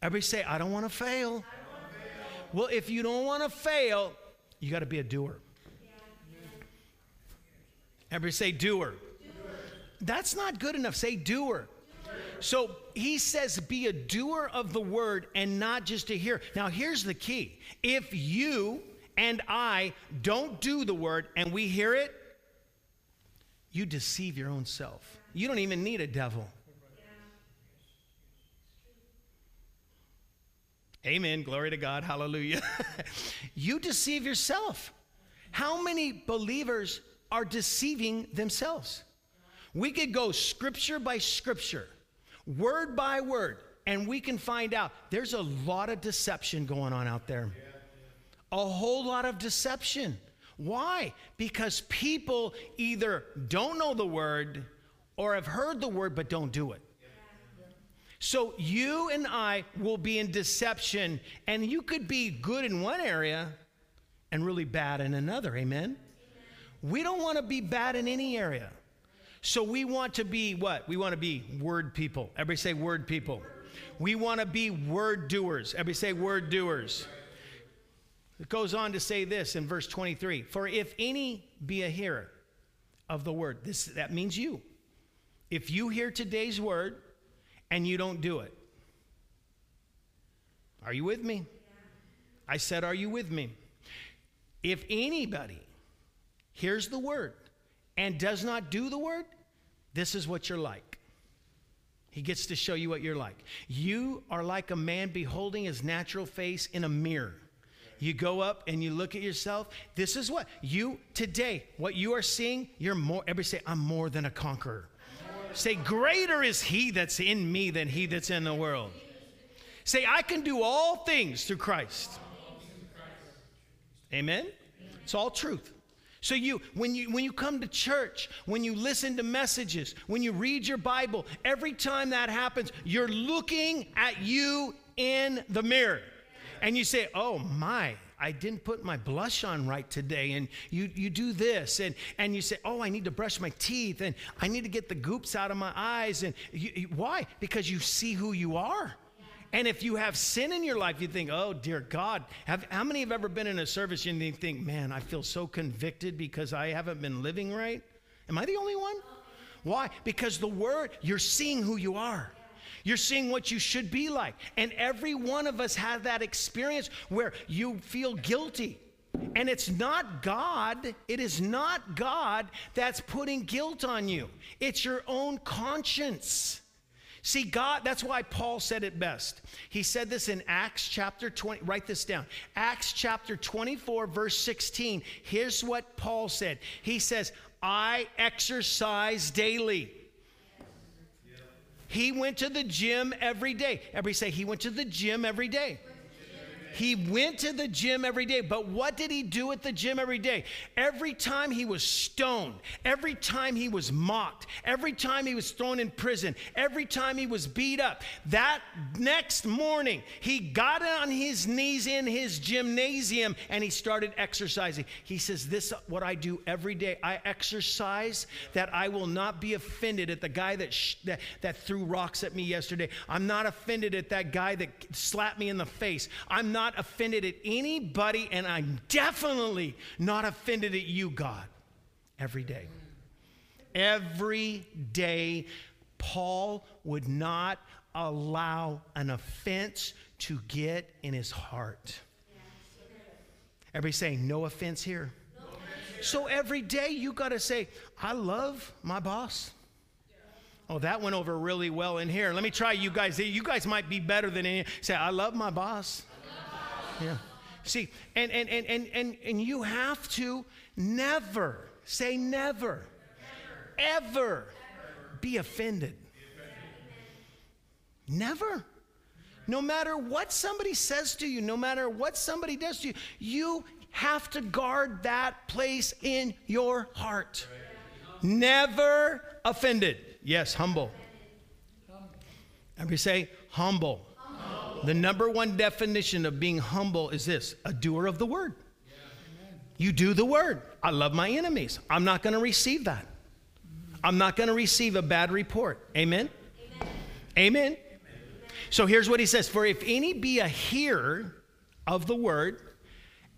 Everybody say, I don't want to fail. fail. Well, if you don't want to fail, you got to be a doer. Yeah. Everybody say doer. doer. That's not good enough. Say doer. doer. So he says, be a doer of the word and not just a hearer. Now, here's the key. If you and I don't do the word and we hear it, you deceive your own self. You don't even need a devil. Yeah. Amen. Glory to God. Hallelujah. You deceive yourself. How many believers are deceiving themselves? We could go scripture by scripture, word by word, and we can find out there's a lot of deception going on out there. Yeah. A whole lot of deception. Why? Because people either don't know the word or have heard the word but don't do it. So you and I will be in deception, and you could be good in one area and really bad in another. Amen? We don't want to be bad in any area. So we want to be what? We want to be word people. Everybody say word people. We want to be word doers. Everybody say word doers. It goes on to say this in verse twenty-three, for if any be a hearer of the word, this, that means you. If you hear today's word and you don't do it, are you with me? I said, are you with me? If anybody hears the word and does not do the word, this is what you're like. He gets to show you what you're like. You are like a man beholding his natural face in a mirror. You go up and you look at yourself. This is what you, today, what you are seeing, you're more, everybody say, I'm more than a conqueror. Say, greater is he that's in me than he that's in the world. Say, I can do all things through Christ. Amen? It's all truth. So you, when you, when you come to church, when you listen to messages, when you read your Bible, every time that happens, you're looking at you in the mirror. And you say, oh my, I didn't put my blush on right today. And you, you do this. And, and you say, oh, I need to brush my teeth. And I need to get the goops out of my eyes. And you, you, why? Because you see who you are. And if you have sin in your life, you think, oh, dear God. Have, how many have ever been in a service and you think, man, I feel so convicted because I haven't been living right? Am I the only one? Why? Because the word, you're seeing who you are. You're seeing what you should be like. And every one of us have that experience where you feel guilty. And it's not God. It is not God that's putting guilt on you. It's your own conscience. See, God, that's why Paul said it best. He said this in Acts chapter twenty, write this down. Acts chapter twenty-four, verse sixteen. Here's what Paul said. He says, I exercise daily. Yeah. He went to the gym every day. Everybody say, he went to the gym every day. He went to the gym every day, but what did he do at the gym every day? Every time he was stoned, every time he was mocked, every time he was thrown in prison, every time he was beat up, that next morning, he got on his knees in his gymnasium and he started exercising. He says, this is what I do every day. I exercise that I will not be offended at the guy that, sh- that, that threw rocks at me yesterday. I'm not offended at that guy that slapped me in the face. I'm not Not offended at anybody, and I'm definitely not offended at you, God. Every day. Every day, Paul would not allow an offense to get in his heart. Everybody saying, no offense here. No offense here. So every day you got to say, I love my boss. Oh, that went over really well in here. Let me try you guys. You guys might be better than any. Say, I love my boss. Yeah. See, and and, and, and, and and you have to never, say never, never. Ever, ever be offended. Be offended. Never. No matter what somebody says to you, no matter what somebody does to you, you have to guard that place in your heart. Right. Never offended. Yes, humble. humble. Everybody say humble. The number one definition of being humble is this, a doer of the word. Yeah. You do the word. I love my enemies. I'm not going to receive that. I'm not going to receive a bad report. Amen? Amen? Amen? Amen. So here's what he says. For if any be a hearer of the word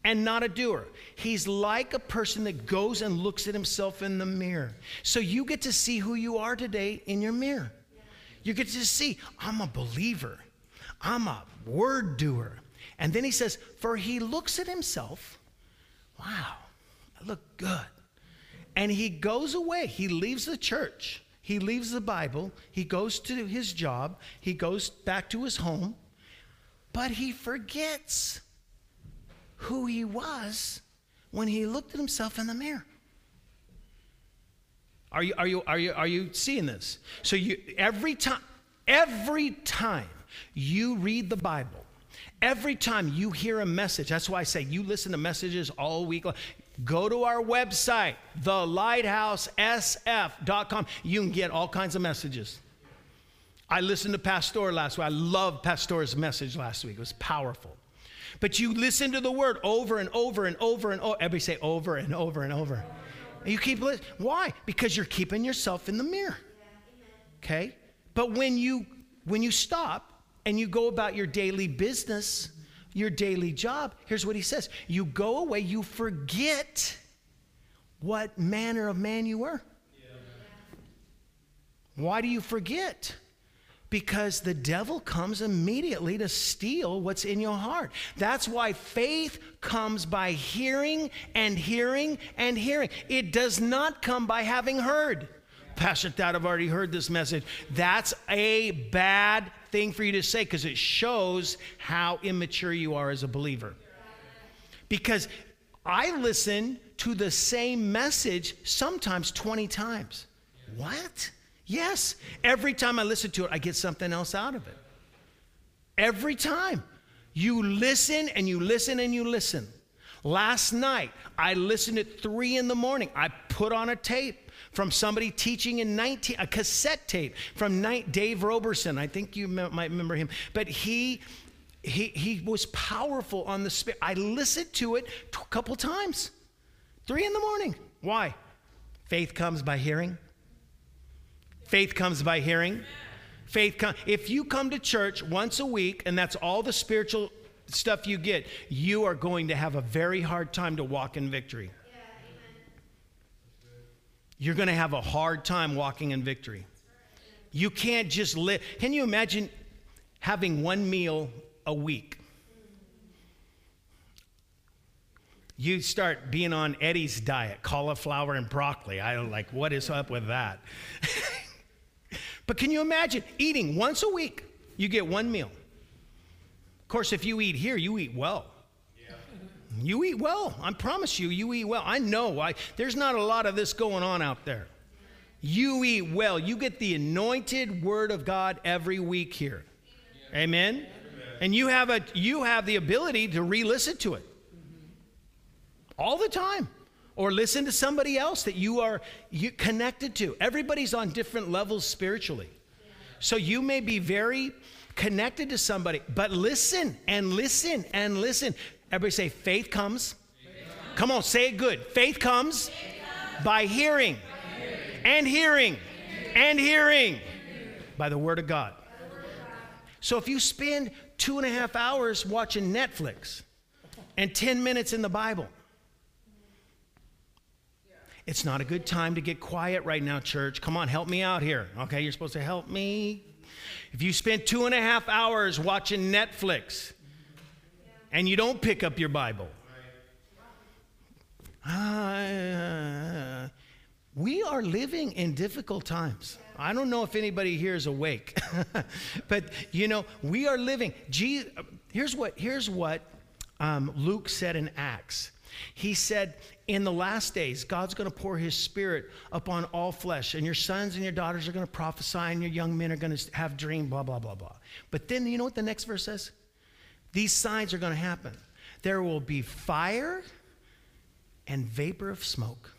and not a doer, he's like a person that goes and looks at himself in the mirror. So you get to see who you are today in your mirror. You get to see, I'm a believer. I'm a word doer. And then he says, for he looks at himself. Wow, I look good. And he goes away. He leaves the church. He leaves the Bible. He goes to his job. He goes back to his home. But he forgets who he was when he looked at himself in the mirror. Are you, are you, are you, are you seeing this? So you, every time, every time, you read the Bible. Every time you hear a message, that's why I say you listen to messages all week long. Go to our website, the lighthouse s f dot com. You can get all kinds of messages. I listened to Pastor last week. I loved Pastor's message last week. It was powerful. But you listen to the word over and over and over and over. Everybody say over and over and over. You keep listening. Why? Because you're keeping yourself in the mirror. Okay? But when you when you stop, and you go about your daily business, your daily job, here's what he says. You go away, you forget what manner of man you were. Yeah. Why do you forget? Because the devil comes immediately to steal what's in your heart. That's why faith comes by hearing and hearing and hearing. It does not come by having heard. Pastor Thad, I've already heard this message. That's a bad thing for you to say because it shows how immature you are as a believer. Because I listen to the same message sometimes twenty times. What? Yes. Every time I listen to it, I get something else out of it. Every time. You listen and you listen and you listen. Last night, I listened at three in the morning. I put on a tape from somebody teaching in nineteen, a cassette tape from night, Dave Roberson. I think you m- might remember him. But he, he, he was powerful on the spirit. I listened to it a couple times, three in the morning. Why? Faith comes by hearing. Faith comes by hearing. Faith comes. If you come to church once a week and that's all the spiritual stuff you get, you are going to have a very hard time to walk in victory. You're going to have a hard time walking in victory. You can't just live. Can you imagine having one meal a week? You start being on Eddie's diet, cauliflower and broccoli. I like, what is up with that? But can you imagine eating once a week? You get one meal. Of course, if you eat here, you eat well. Yeah. You eat well. I promise you, you eat well. I know. I, there's not a lot of this going on out there. You eat well. You get the anointed word of God every week here. Yeah. Amen? Amen? And you have, a, you have the ability to re-listen to it. Mm-hmm. All the time. Or listen to somebody else that you are you connected to. Everybody's on different levels spiritually. Yeah. So you may be very connected to somebody, but listen and listen and listen. Everybody say, faith comes. Faith comes. Come on, say it good. Faith comes, faith comes. By, hearing. by hearing and hearing and hearing, and hearing. By, the by the word of God. So if you spend two and a half hours watching Netflix and ten minutes in the Bible, it's not a good time to get quiet right now, church. Come on, help me out here. Okay, you're supposed to help me. If you spend two and a half hours watching Netflix and you don't pick up your Bible, uh, we are living in difficult times. I don't know if anybody here is awake, but you know, we are living. Jesus, here's what, here's what um, Luke said in Acts. He said, in the last days, God's going to pour his spirit upon all flesh, and your sons and your daughters are going to prophesy, and your young men are going to have dreams, blah, blah, blah, blah. But then you know what the next verse says? These signs are going to happen. There will be fire and vapor of smoke.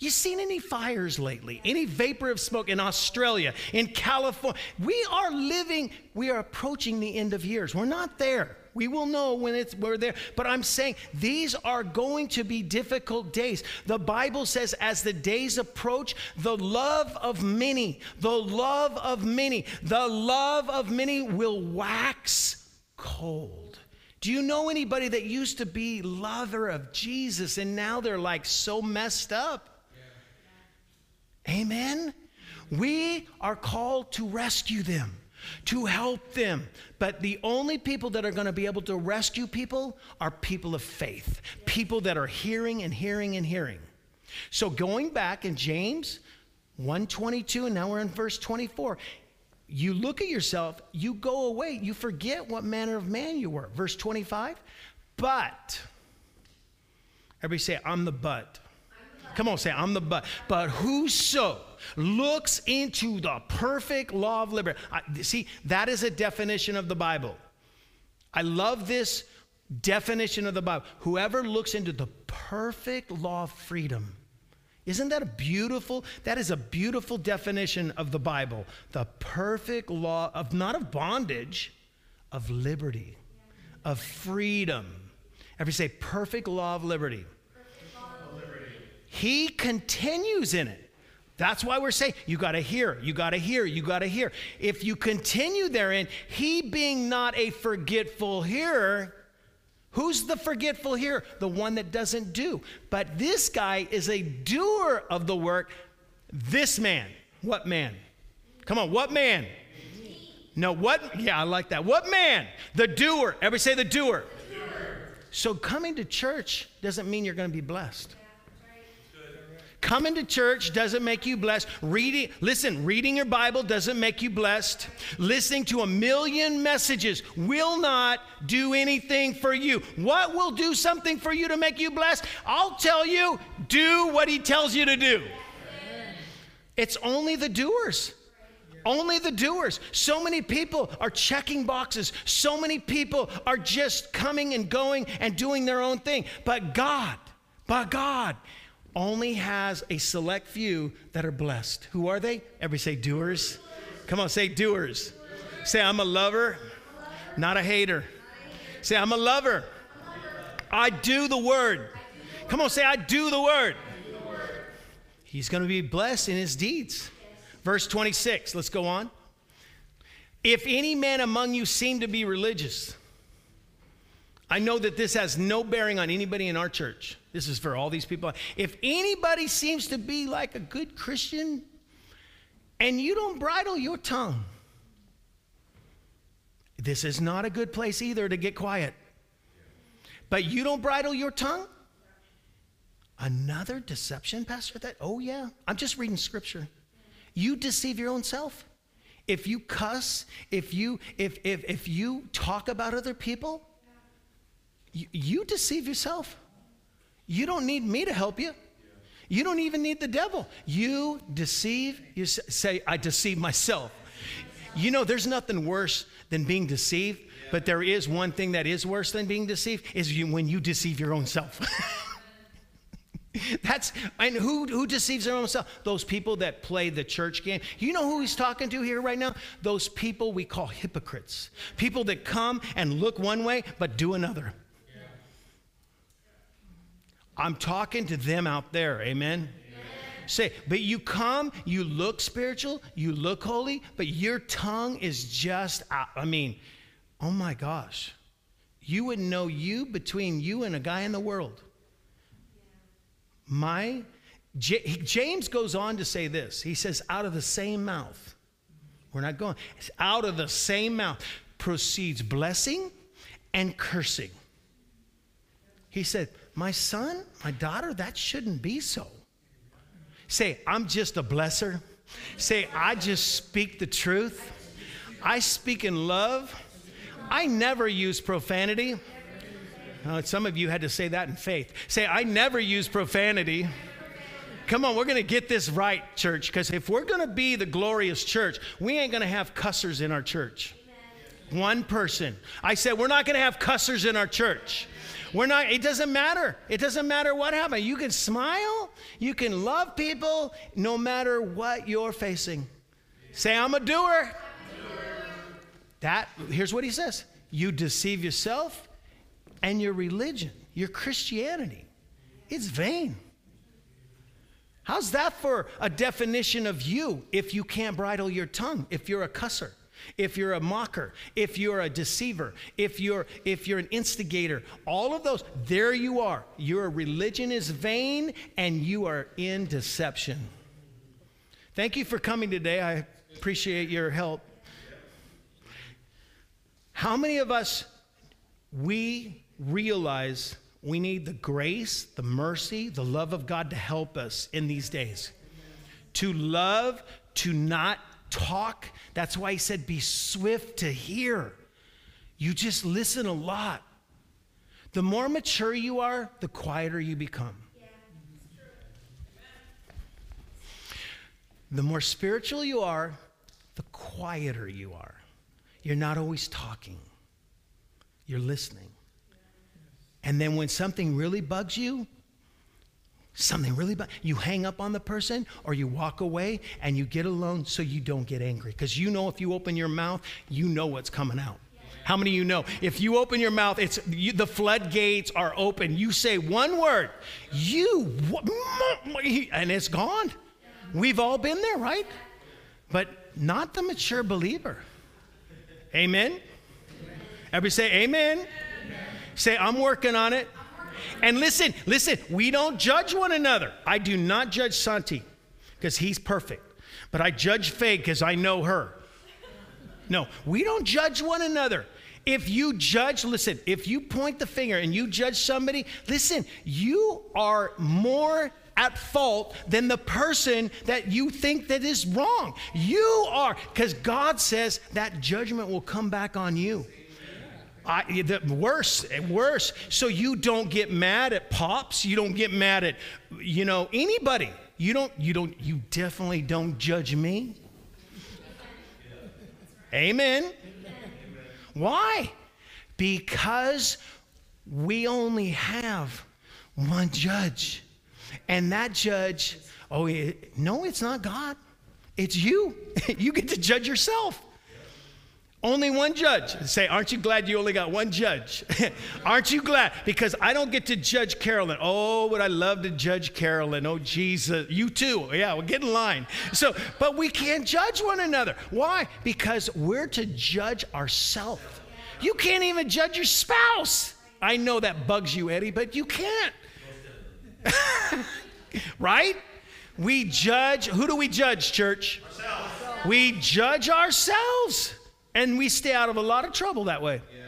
You seen any fires lately? Any vapor of smoke in Australia, in California? We are living, we are approaching the end of years. We're not there. We will know when it's, we're there. But I'm saying these are going to be difficult days. The Bible says as the days approach, the love of many, the love of many, the love of many will wax cold. Do you know anybody that used to be lover of Jesus and now they're like so messed up? Yeah. Amen? We are called to rescue them, to help them. But the only people that are going to be able to rescue people are people of faith, people that are hearing and hearing and hearing. So going back in James one twenty-two, and now we're in verse twenty-four, you look at yourself, you go away, you forget what manner of man you were. Verse twenty-five, but, everybody say, I'm the but. Come on, say, I'm the but. But whoso looks into the perfect law of liberty. I, see, that is a definition of the Bible. I love this definition of the Bible. Whoever looks into the perfect law of freedom. Isn't that a beautiful, that is a beautiful definition of the Bible. The perfect law of, not of bondage, of liberty, of freedom. Everybody say, perfect law of liberty. He continues in it. That's why we're saying, you got to hear, you got to hear, you got to hear. If you continue therein, he being not a forgetful hearer, who's the forgetful hearer? The one that doesn't do. But this guy is a doer of the work. This man. What man? Come on, what man? No, what? Yeah, I like that. What man? The doer. Everybody say the doer. The doer. So coming to church doesn't mean you're going to be blessed. Coming to church doesn't make you blessed. Reading, listen, reading your Bible doesn't make you blessed. Listening to a million messages will not do anything for you. What will do something for you to make you blessed? I'll tell you, do what he tells you to do. Amen. It's only the doers. Only the doers. So many people are checking boxes. So many people are just coming and going and doing their own thing. But God, but God, only has a select few that are blessed. Who are they? Everybody say doers. Come on, say doers. Say, I'm a lover, not a hater. Say, I'm a lover. I do the word. Come on, say, I do the word. He's going to be blessed in his deeds. Verse twenty-six, let's go on. If any man among you seem to be religious, I know that this has no bearing on anybody in our church. This is for all these people. If anybody seems to be like a good Christian and you don't bridle your tongue, this is not a good place either to get quiet. But you don't bridle your tongue? Another deception, Pastor? That? Oh, yeah. I'm just reading scripture. you deceive your own self. If you cuss, if you if if if you talk about other people, you, you deceive yourself. You don't need me to help you. You don't even need the devil. You deceive yourself. Say, I deceive myself. You know, there's nothing worse than being deceived, yeah. But there is one thing that is worse than being deceived is you, when you deceive your own self. That's, and who, who deceives their own self? Those people that play the church game. You know who he's talking to here right now? Those people we call hypocrites. People that come and look one way but do another. Yeah. I'm talking to them out there, amen? Yeah. Say, but you come, you look spiritual, you look holy, but your tongue is just, out. I mean, oh my gosh. You wouldn't know you between you and a guy in the world. My, J- James goes on to say this. He says, out of the same mouth, we're not going, it's out of the same mouth proceeds blessing and cursing. He said, my son, my daughter, that shouldn't be so. Say, I'm just a blesser. Say, I just speak the truth. I speak in love. I never use profanity. Uh, some of you had to say that in faith. Say, I never use profanity. Come on, we're going to get this right, church, because if we're going to be the glorious church, we ain't going to have cussers in our church. Amen. One person. I said, we're not going to have cussers in our church. We're not, it doesn't matter. It doesn't matter what happened. You can smile. You can love people no matter what you're facing. Say, I'm a doer. I'm a doer. That, here's what he says. You deceive yourself. And your religion, your Christianity, it's vain. How's that for a definition of you if you can't bridle your tongue, if you're a cusser, if you're a mocker, if you're a deceiver, if you're if you're an instigator, all of those, there you are. Your religion is vain and you are in deception. Thank you for coming today. I appreciate your help. How many of us, we realize we need the grace, the mercy, the love of God to help us in these days. To love, to not talk. That's why he said be swift to hear. You just listen a lot. The more mature you are, the quieter you become. The more spiritual you are, the quieter you are. You're not always talking. You're listening. And then when something really bugs you, something really bugs you, hang up on the person or you walk away and you get alone so you don't get angry. Because you know if you open your mouth, you know what's coming out. Yeah. How many of you know? If you open your mouth, it's you, the floodgates are open. You say one word, you, and it's gone. Yeah. We've all been there, right? But not the mature believer. Amen? Everybody say amen. Amen. Say, I'm working on it. And listen, listen, we don't judge one another. I do not judge Santi because he's perfect. But I judge Faye because I know her. No, we don't judge one another. If you judge, listen, if you point the finger and you judge somebody, listen, you are more at fault than the person that you think that is wrong. You are, because God says that judgment will come back on you. I, the worse, worse. So you don't get mad at Pops. You don't get mad at, you know, anybody. You don't, you don't, you definitely don't judge me. Yeah. Amen. Amen. Amen. Why? Because we only have one judge. And that judge, oh, it, no, it's not God. It's you. You get to judge yourself. Only one judge. Say, aren't you glad you only got one judge? Aren't you glad? Because I don't get to judge Carolyn. Oh, would I love to judge Carolyn. Oh, Jesus. You too. Yeah, well, get in line. So, but we can't judge one another. Why? Because we're to judge ourselves. You can't even judge your spouse. I know that bugs you, Eddie, but you can't. Right? We judge. Who do we judge, church? Ourselves. We judge ourselves. And we stay out of a lot of trouble that way. Yeah,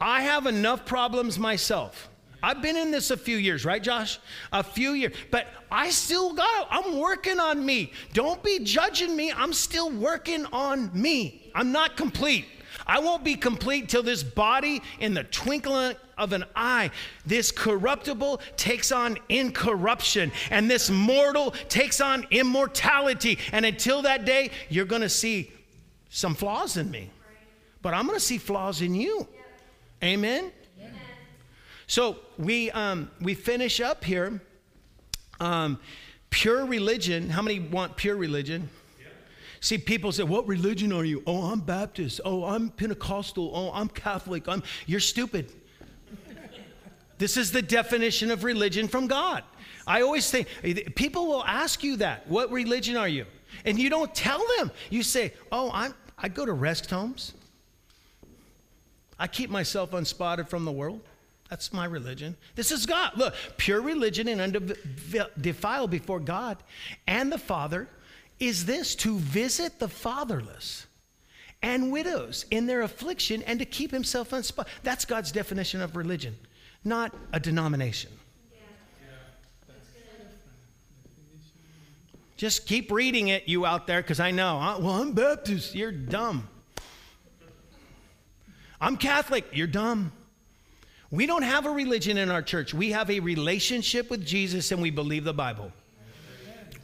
I have enough problems myself. Yeah. I've been in this a few years, right, Josh? A few years, but I still got, I'm working on me. Don't be judging me. I'm still working on me. I'm not complete. I won't be complete till this body, in the twinkling of an eye, this corruptible takes on incorruption, and this mortal takes on immortality. And until that day, you're going to see some flaws in me, but I'm going to see flaws in you. Yeah. Amen? Yeah. So we, um, we finish up here. Um, pure religion. How many want pure religion? See, people say, what religion are you? Oh, I'm Baptist. Oh, I'm Pentecostal. Oh, I'm Catholic. I'm, you're stupid. This is the definition of religion from God. I always think, people will ask you that. What religion are you? And you don't tell them. You say, oh, I'm, I go to rest homes. I keep myself unspotted from the world. That's my religion. This is God. Look, pure religion and undefiled before God and the Father is this, to visit the fatherless and widows in their affliction and to keep himself unspotted. That's God's definition of religion, not a denomination. Yeah. Yeah. Just keep reading it, you out there, because I know, huh? Well, I'm Baptist. You're dumb. I'm Catholic. You're dumb. We don't have a religion in our church. We have a relationship with Jesus, and we believe the Bible.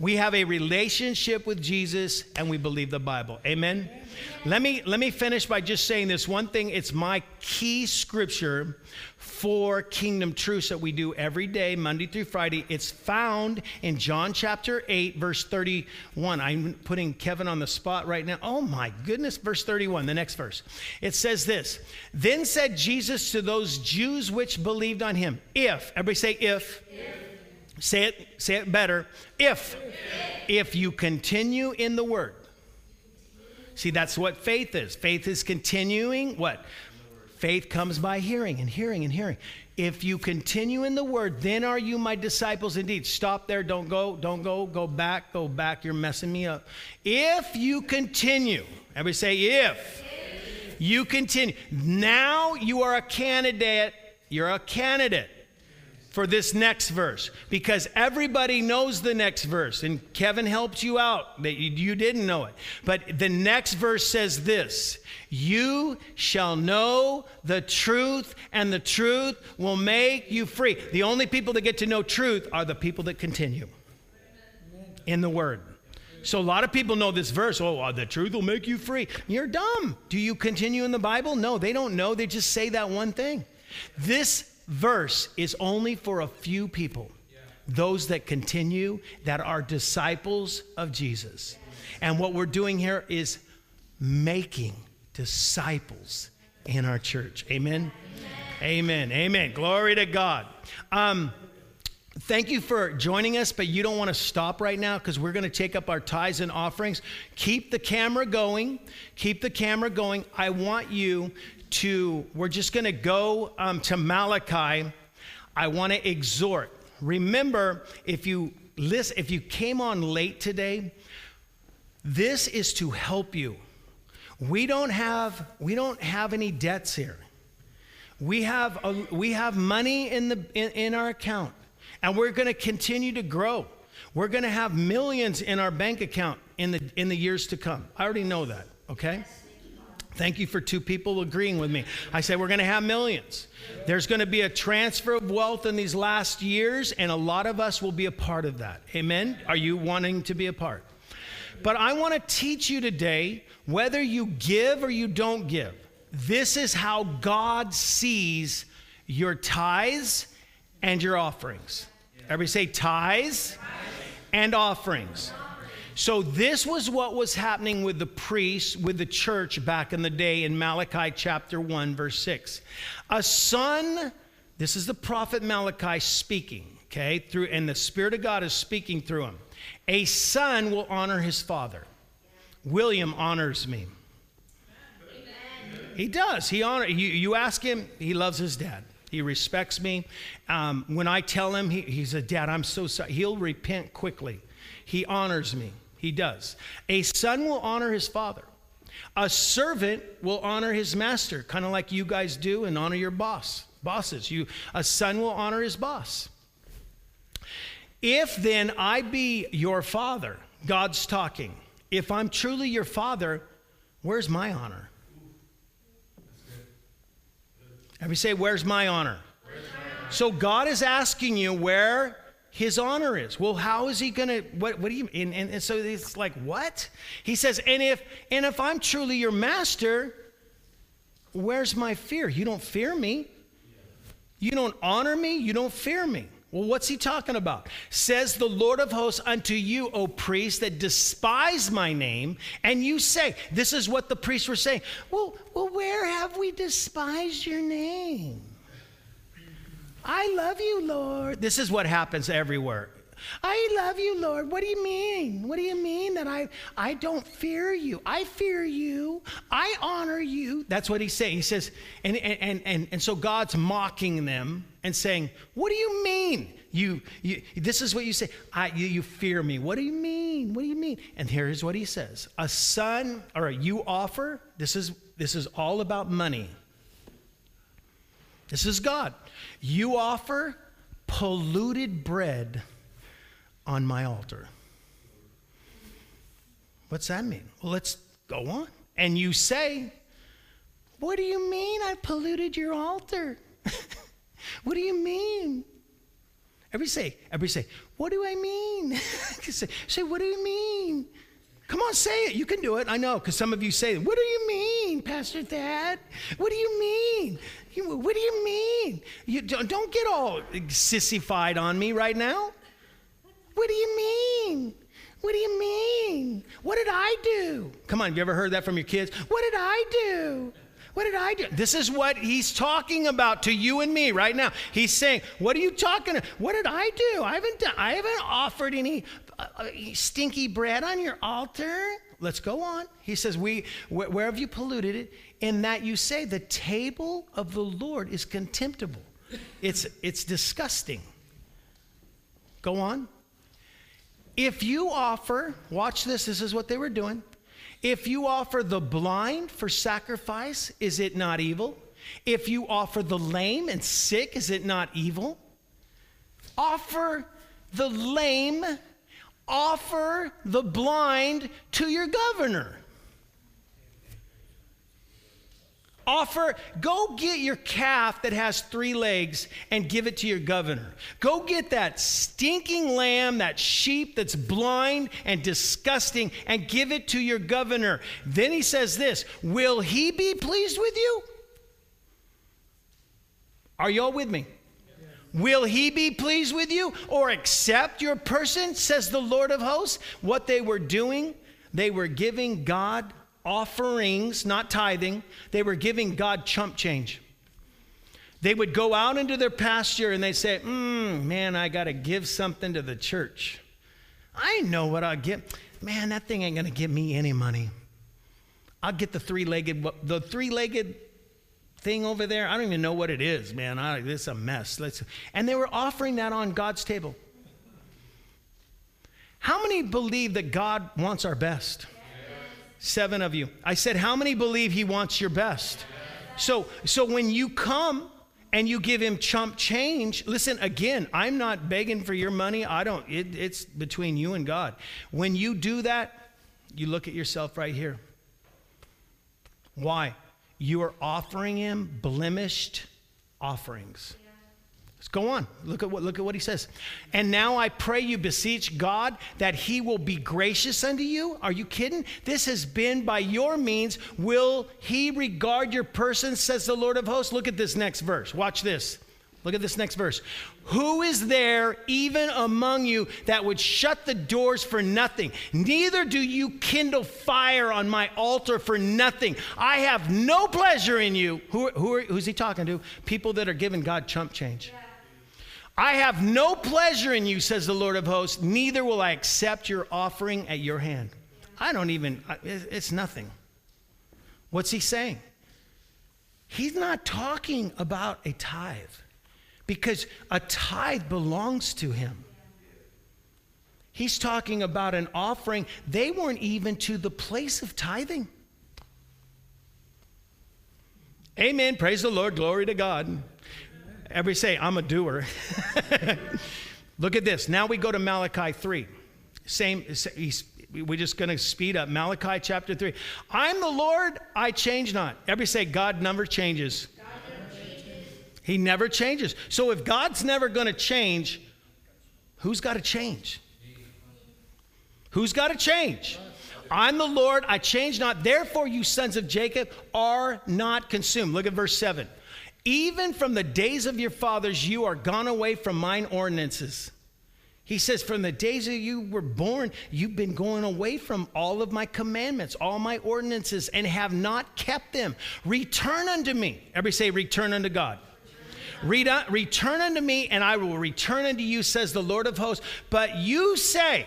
We have a relationship with Jesus, and we believe the Bible. Amen? Amen. Let me, let me finish by just saying this one thing. It's my key scripture for Kingdom Truths that we do every day, Monday through Friday. It's found in John chapter eight, verse thirty-one. I'm putting Kevin on the spot right now. Oh, my goodness. Verse thirty-one, the next verse. It says this, "Then said Jesus to those Jews which believed on him." If, everybody say if. If. Say it, say it better. If, if you continue in the word. See, that's what faith is. Faith is continuing what? Faith comes by hearing and hearing and hearing. If you continue in the word, then are you my disciples indeed. Stop there. Don't go, don't go, go back, go back. You're messing me up. If you continue, everybody say if. If you continue. Now you are a candidate. You're a candidate for this next verse, because everybody knows the next verse, and Kevin helped you out that you, you didn't know it. But the next verse says this, "You shall know the truth, and the truth will make you free." The only people that get to know truth are the people that continue in the word. So a lot of people know this verse. Oh, the truth will make you free. You're dumb. Do you continue in the Bible? No, they don't know. They just say that one thing. This verse is only for a few people, yeah. Those that continue, that are disciples of Jesus. Yeah. And what we're doing here is making disciples in our church. Amen? Amen. Amen. Amen. Glory to God. Um, Thank you for joining us, but you don't want to stop right now because we're going to take up our tithes and offerings. Keep the camera going. Keep the camera going. I want you to, we're just going to go um, to Malachi. I want to exhort. Remember, if you listen, if you came on late today, this is to help you. We don't have, we don't have any debts here. We have, a, we have money in, the, in, in our account. And we're going to continue to grow. We're going to have millions in our bank account in the in the years to come. I already know that, okay? Thank you for two people agreeing with me. I said we're going to have millions. There's going to be a transfer of wealth in these last years, and a lot of us will be a part of that. Amen? Are you wanting to be a part? But I want to teach you today, whether you give or you don't give, this is how God sees your tithes and your offerings. Everybody say tithes, tithes. And, offerings. and offerings. So this was what was happening with the priests, with the church back in the day in Malachi chapter one, verse six. A son, this is the prophet Malachi speaking, okay, through, and the Spirit of God is speaking through him. A son will honor his father. William honors me. Amen. He does. He honor, you, you ask him, he loves his dad. He respects me. Um, when I tell him, he, he's a dad, I'm so sorry. He'll repent quickly. He honors me. He does. A son will honor his father. A servant will honor his master, kind of like you guys do and honor your boss. Bosses. You, a son will honor his boss. If then I be your father, God's talking, if I'm truly your father, where's my honor? Everybody say, where's my honor? Where's my honor? So God is asking you where his honor is. Well, how is he going to, what, what do you, and, and, and so it's like, what? He says, and if, and if I'm truly your master, where's my fear? You don't fear me. You don't honor me. You don't fear me. Well, what's he talking about? Says the Lord of hosts unto you, O priests that despise my name, and you say, this is what the priests were saying. Well, well, where have we despised your name? I love you, Lord. This is what happens everywhere. I love you, Lord. What do you mean? What do you mean that I, I don't fear you? I fear you. I honor you. That's what he's saying. He says, and, and, and, and so God's mocking them and saying, what do you mean? You, you this is what you say. I, you, you fear me. What do you mean? What do you mean? And here's what he says. A son or a you offer, this is, this is all about money. This is God. You offer polluted bread on my altar. What's that mean? Well, let's go on. And you say, what do you mean I polluted your altar? What do you mean? Everybody say, everybody say, what do I mean? say, say, what do you mean? Come on, say it. You can do it. I know, because some of you say, what do you mean, Pastor Thad? What do you mean? You, what do you mean? You don't, don't get all sissified on me right now. What do you mean? What do you mean? What did I do? Come on, have you ever heard that from your kids? What did I do? What did I do? This is what he's talking about to you and me right now. He's saying, what are you talking about? What did I do? I haven't done, I haven't offered any uh, stinky bread on your altar. Let's go on. He says, "We wh- where have you polluted it? In that you say, the table of the Lord is contemptible. It's, it's disgusting. Go on. If you offer, watch this, this is what they were doing. If you offer the blind for sacrifice, is it not evil? If you offer the lame and sick, is it not evil? Offer the lame, offer the blind to your governor. Offer, go get your calf that has three legs and give it to your governor. Go get that stinking lamb, that sheep that's blind and disgusting, and give it to your governor. Then he says this, will he be pleased with you? Are y'all with me? Will he be pleased with you or accept your person, says the Lord of hosts? What they were doing, they were giving God offerings, not tithing. They were giving God chump change. They would go out into their pasture and they'd say, mm, man, I got to give something to the church. I know what I'll get. Man, that thing ain't going to give me any money. I'll get the three-legged, the three-legged thing over there. I don't even know what it is, man. I, it's a mess. Let's. And they were offering that on God's table. How many believe that God wants our best? Seven of you. I said, how many believe he wants your best? So, so when you come and you give him chump change, listen, again, I'm not begging for your money. I don't, it, it's between you and God. When you do that, you look at yourself right here. Why? You are offering him blemished offerings. Let's go on. Look at what, look at what he says. And now I pray you beseech God that he will be gracious unto you. Are you kidding? This has been by your means. Will he regard your person, says the Lord of hosts? Look at this next verse. Watch this. Look at this next verse. Who is there even among you that would shut the doors for nothing? Neither do you kindle fire on my altar for nothing. I have no pleasure in you. Who, who are, who's he talking to? People that are giving God chump change. Yeah. I have no pleasure in you, says the Lord of hosts, neither will I accept your offering at your hand. I don't even, it's nothing. What's he saying? He's not talking about a tithe, because a tithe belongs to him. He's talking about an offering. They weren't even to the place of tithing. Amen, praise the Lord, glory to God. Everybody say, I'm a doer. Look at this. Now we go to Malachi three. Same, we're just going to speed up. Malachi chapter three. I'm the Lord, I change not. Everybody say, God never changes. God never changes. He never changes. So if God's never going to change, who's got to change? Who's got to change? I'm the Lord, I change not. Therefore, you sons of Jacob are not consumed. Look at verse seven. Even from the days of your fathers, you are gone away from mine ordinances. He says, from the days that you were born, you've been going away from all of my commandments, all my ordinances, and have not kept them. Return unto me. Everybody say, return unto God. Read, uh, return unto me, and I will return unto you, says the Lord of hosts. But you say,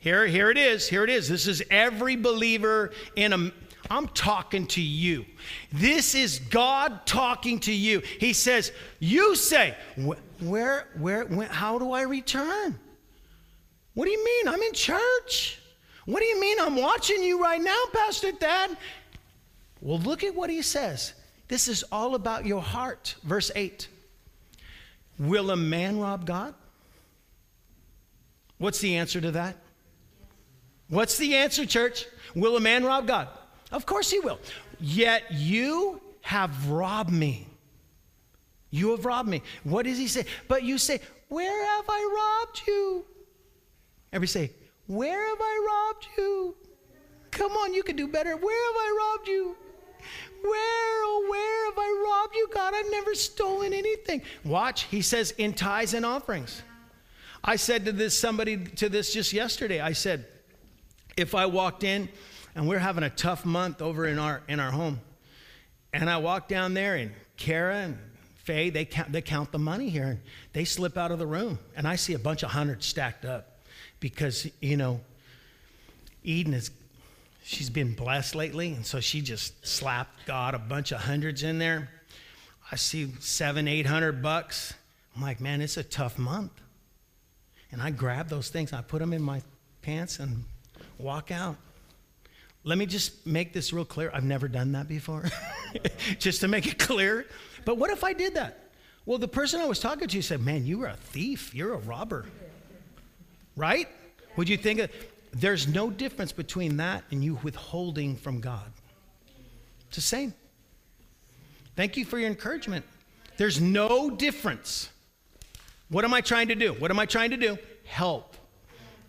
here, here it is, here it is. This is every believer in a... I'm talking to you. This is God talking to you. He says, you say, where, where, where, how do I return? What do you mean? I'm in church. What do you mean? I'm watching you right now, Pastor Thad. Well, look at what he says. This is all about your heart. Verse eight. Will a man rob God? What's the answer to that? What's the answer, church? Will a man rob God? Of course he will. Yet you have robbed me. You have robbed me. What does he say? But you say, where have I robbed you? Everybody say, where have I robbed you? Come on, you can do better. Where have I robbed you? Where, oh, where have I robbed you? God, I've never stolen anything. Watch, he says, in tithes and offerings. I said to this, somebody to this just yesterday, I said, if I walked in, and we're having a tough month over in our in our home. And I walk down there, and Kara and Faye, they count, they count the money here, and they slip out of the room. And I see a bunch of hundreds stacked up because, you know, Eden is, she's been blessed lately, and so she just slapped God a bunch of hundreds in there. I see seven, eight hundred bucks. I'm like, man, it's a tough month. And I grab those things, I put them in my pants and walk out. Let me just make this real clear. I've never done that before, just to make it clear. But what if I did that? Well, the person I was talking to said, man, you were a thief. You're a robber, right? Would you think of, there's no difference between that and you withholding from God? It's the same. Thank you for your encouragement. There's no difference. What am I trying to do? What am I trying to do? Help.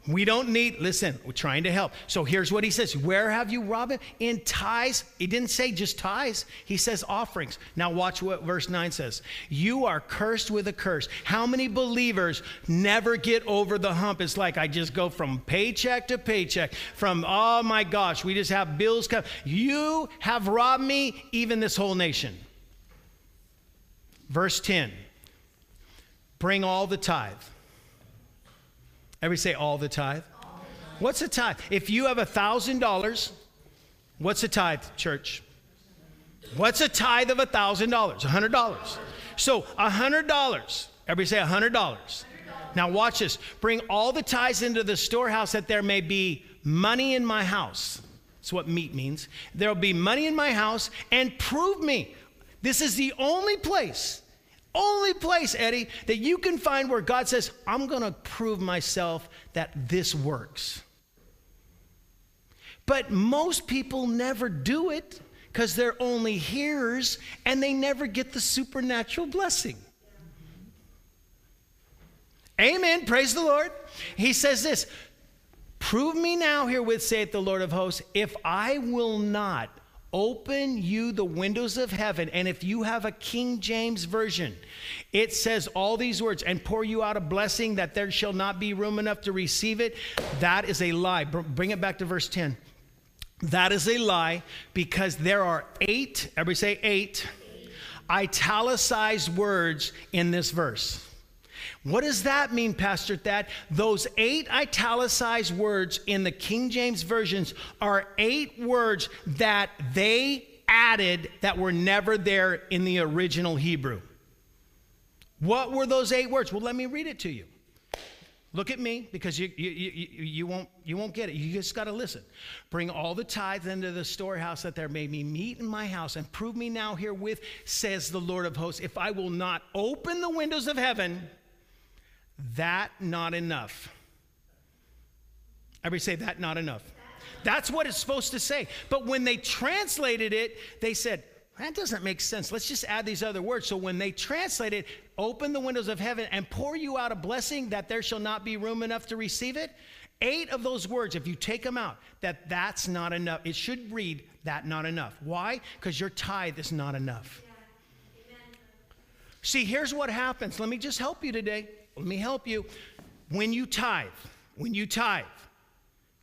We don't need, listen, we're trying to help. So here's what he says. Where have you robbed him? In tithes. He didn't say just tithes. He says offerings. Now watch what verse nine says. You are cursed with a curse. How many believers never get over the hump? It's like I just go from paycheck to paycheck. From, oh my gosh, we just have bills come. You have robbed me, even this whole nation. Verse ten. Bring all the tithe. Everybody say all the tithe. All the tithe. What's a tithe? If you have a thousand dollars, what's a tithe, church? What's a tithe of a thousand dollars? one hundred dollars. So one hundred dollars. Everybody say one hundred dollars. one hundred dollars. Now watch this. Bring all the tithes into the storehouse that there may be money in my house. That's what meat means. There'll be money in my house, and prove me. This is the only place. Only place, Eddie, that you can find where God says, I'm going to prove myself that this works. But most people never do it because they're only hearers and they never get the supernatural blessing. Amen. Praise the Lord. He says this, prove me now herewith, saith the Lord of hosts, if I will not open you the windows of heaven. And if you have a King James version, it says all these words, and pour you out a blessing that there shall not be room enough to receive it. That is a lie. Bring it back to verse ten. That is a lie, because there are eight, everybody say eight, italicized words in this verse. What does that mean, Pastor Thad? Those eight italicized words in the King James versions are eight words that they added that were never there in the original Hebrew. What were those eight words? Well, let me read it to you. Look at me, because you, you, you, you, won't, you won't get it. You just got to listen. Bring all the tithes into the storehouse, that there may be meat in my house, and prove me now herewith, says the Lord of hosts, if I will not open the windows of heaven, that not enough. Everybody say, that not enough. That's what it's supposed to say. But when they translated it, they said, that doesn't make sense. Let's just add these other words. So when they translate it, open the windows of heaven and pour you out a blessing that there shall not be room enough to receive it. Eight of those words, if you take them out, that that's not enough. It should read that not enough. Why? Because your tithe is not enough. Yeah. Amen. See, here's what happens. Let me just help you today. Let me help you. When you tithe, when you tithe,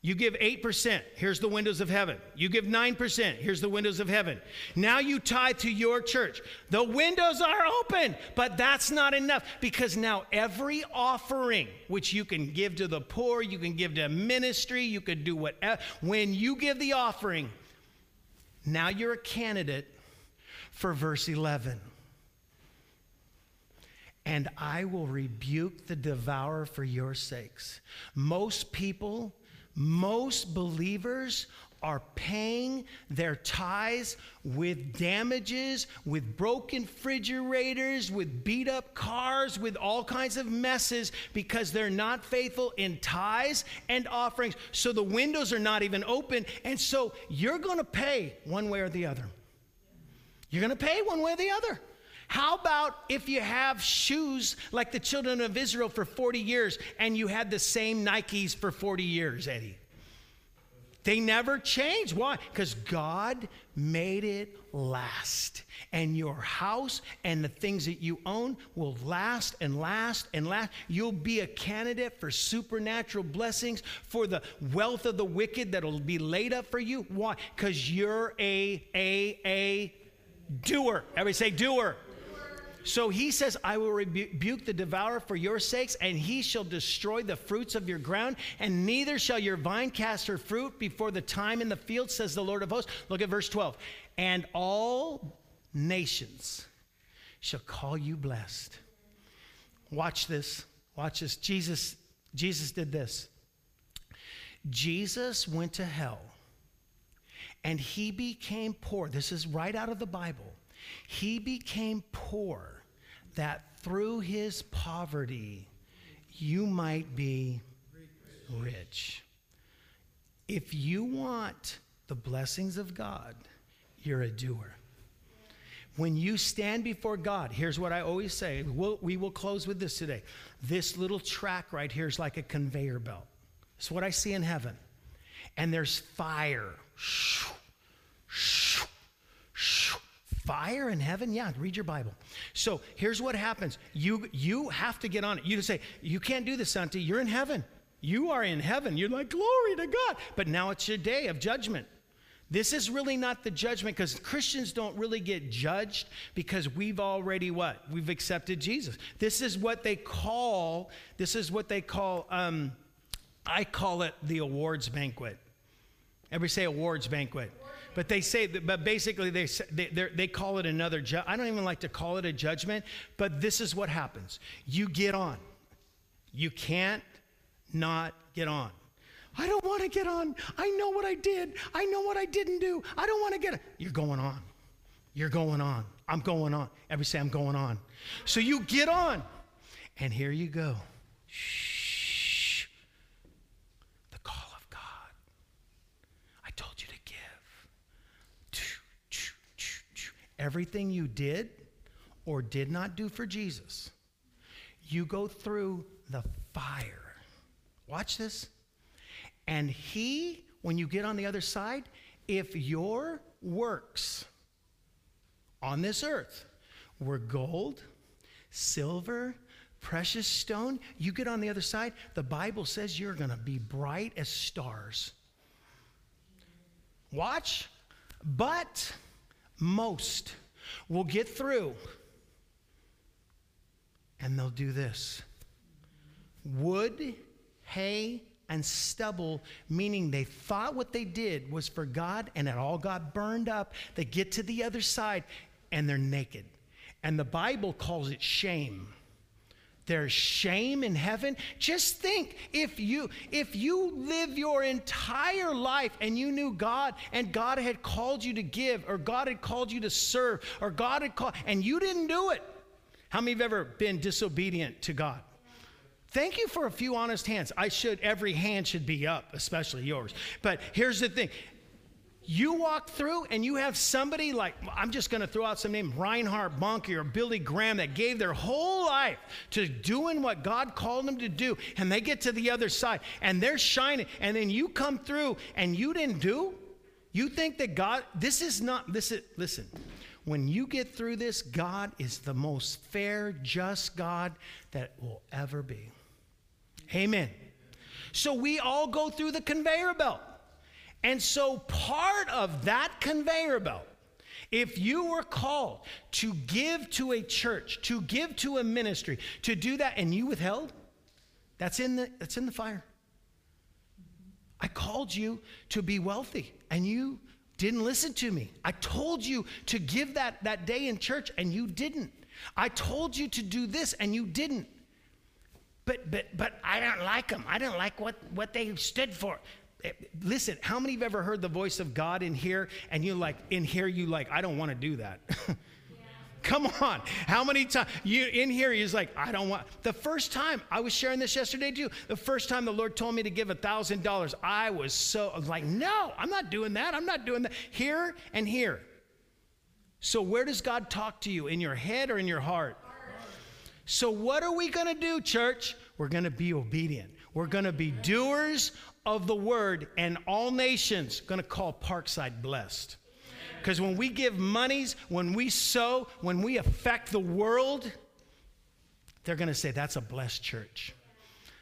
you give eight percent, here's the windows of heaven. You give nine percent, here's the windows of heaven. Now you tithe to your church. The windows are open, but that's not enough, because now every offering, which you can give to the poor, you can give to ministry, you can do whatever. When you give the offering, now you're a candidate for verse eleven. And I will rebuke the devourer for your sakes. Most people... Most believers are paying their tithes with damages, with broken refrigerators, with beat up cars, with all kinds of messes, because they're not faithful in tithes and offerings. So the windows are not even open. And so you're going to pay one way or the other. You're going to pay one way or the other. How about if you have shoes like the children of Israel for forty years and you had the same Nikes for forty years, Eddie? They never change. Why? Because God made it last. And your house and the things that you own will last and last and last. You'll be a candidate for supernatural blessings, for the wealth of the wicked that'll be laid up for you. Why? Because you're a, a, a doer. Everybody say doer. So he says, I will rebuke the devourer for your sakes, and he shall destroy the fruits of your ground, and neither shall your vine cast her fruit before the time in the field, says the Lord of hosts. Look at verse twelve. And all nations shall call you blessed. Watch this. Watch this. Jesus, Jesus did this. Jesus went to hell, and he became poor. This is right out of the Bible. He became poor, that through his poverty you might be rich. If you want the blessings of God, you're a doer. When you stand before God, here's what I always say. We'll, we will close with this today. This little track right here is like a conveyor belt. It's what I see in heaven. And there's fire. Shoo, shoo, shoo. Fire in heaven? Yeah, read your Bible. So here's what happens. You you have to get on it. You just say, you can't do this, Santi. You're in heaven. You are in heaven. You're like, glory to God. But now it's your day of judgment. This is really not the judgment, because Christians don't really get judged, because we've already what? We've accepted Jesus. This is what they call, this is what they call, um, I call it the awards banquet. Everybody say awards banquet. But they say, but basically they they they call it another. Ju- I don't even like to call it a judgment. But this is what happens: you get on. You can't not get on. I don't want to get on. I know what I did. I know what I didn't do. I don't want to get on. You're going on. You're going on. I'm going on. Everybody say, I'm going on. So you get on, and here you go. Shh. The call of God. I told you to. Everything you did or did not do for Jesus, you go through the fire. Watch this. And he, when you get on the other side, if your works on this earth were gold, silver, precious stone, you get on the other side, the Bible says you're going to be bright as stars. Watch. But... most will get through, and they'll do this. Wood, hay, and stubble, meaning they thought what they did was for God, and it all got burned up. They get to the other side, and they're naked. And the Bible calls it shame. There's shame in heaven. Just think, if you if you live your entire life and you knew God and God had called you to give, or God had called you to serve, or God had called, and you didn't do it. How many have ever been disobedient to God? Thank you for a few honest hands. I should, every hand should be up, especially yours. But here's the thing. You walk through and you have somebody like, I'm just going to throw out some name, Reinhard Bonnke or Billy Graham, that gave their whole life to doing what God called them to do. And they get to the other side and they're shining. And then you come through and you didn't do. You think that God, this is not, this is, listen, when you get through this, God is the most fair, just God that will ever be. Amen. So we all go through the conveyor belt. And so part of that conveyor belt, if you were called to give to a church, to give to a ministry, to do that, and you withheld, that's in the, that's in the fire. I called you to be wealthy, and you didn't listen to me. I told you to give that, that day in church, and you didn't. I told you to do this, and you didn't. But but but I don't like them. I don't like what, what they stood for. Listen, how many have ever heard the voice of God in here, and you like, in here you like, I don't want to do that. Yeah. Come on. How many times you in here you're like, I don't want. The first time I was sharing this yesterday too, the first time the Lord told me to give a thousand dollars, I was so I was like, no, I'm not doing that. I'm not doing that. Here and here. So where does God talk to you? In your head or in your heart? Heart. So what are we going to do, church? We're going to be obedient. We're going to be doers of the word, and all nations going to call Parkside blessed. Because when we give monies, when we sow, when we affect the world, they're going to say, that's a blessed church.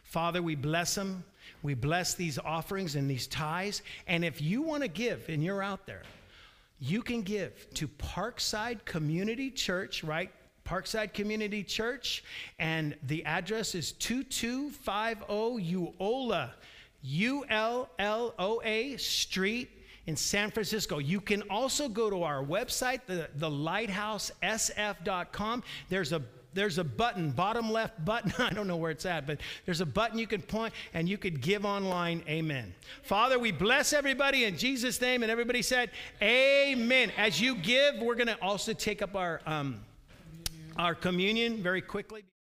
Father, we bless them. We bless these offerings and these tithes. And if you want to give, and you're out there, you can give to Parkside Community Church, right? Parkside Community Church. And the address is two two five zero Euola. U L L O A Street in San Francisco. You can also go to our website, the, the lighthouse s f dot com. There's a there's a button, bottom left button. I don't know where it's at, but there's a button you can point and you could give online. Amen. Father, we bless everybody in Jesus' name. And everybody said, amen. As you give, we're going to also take up our um, our communion very quickly.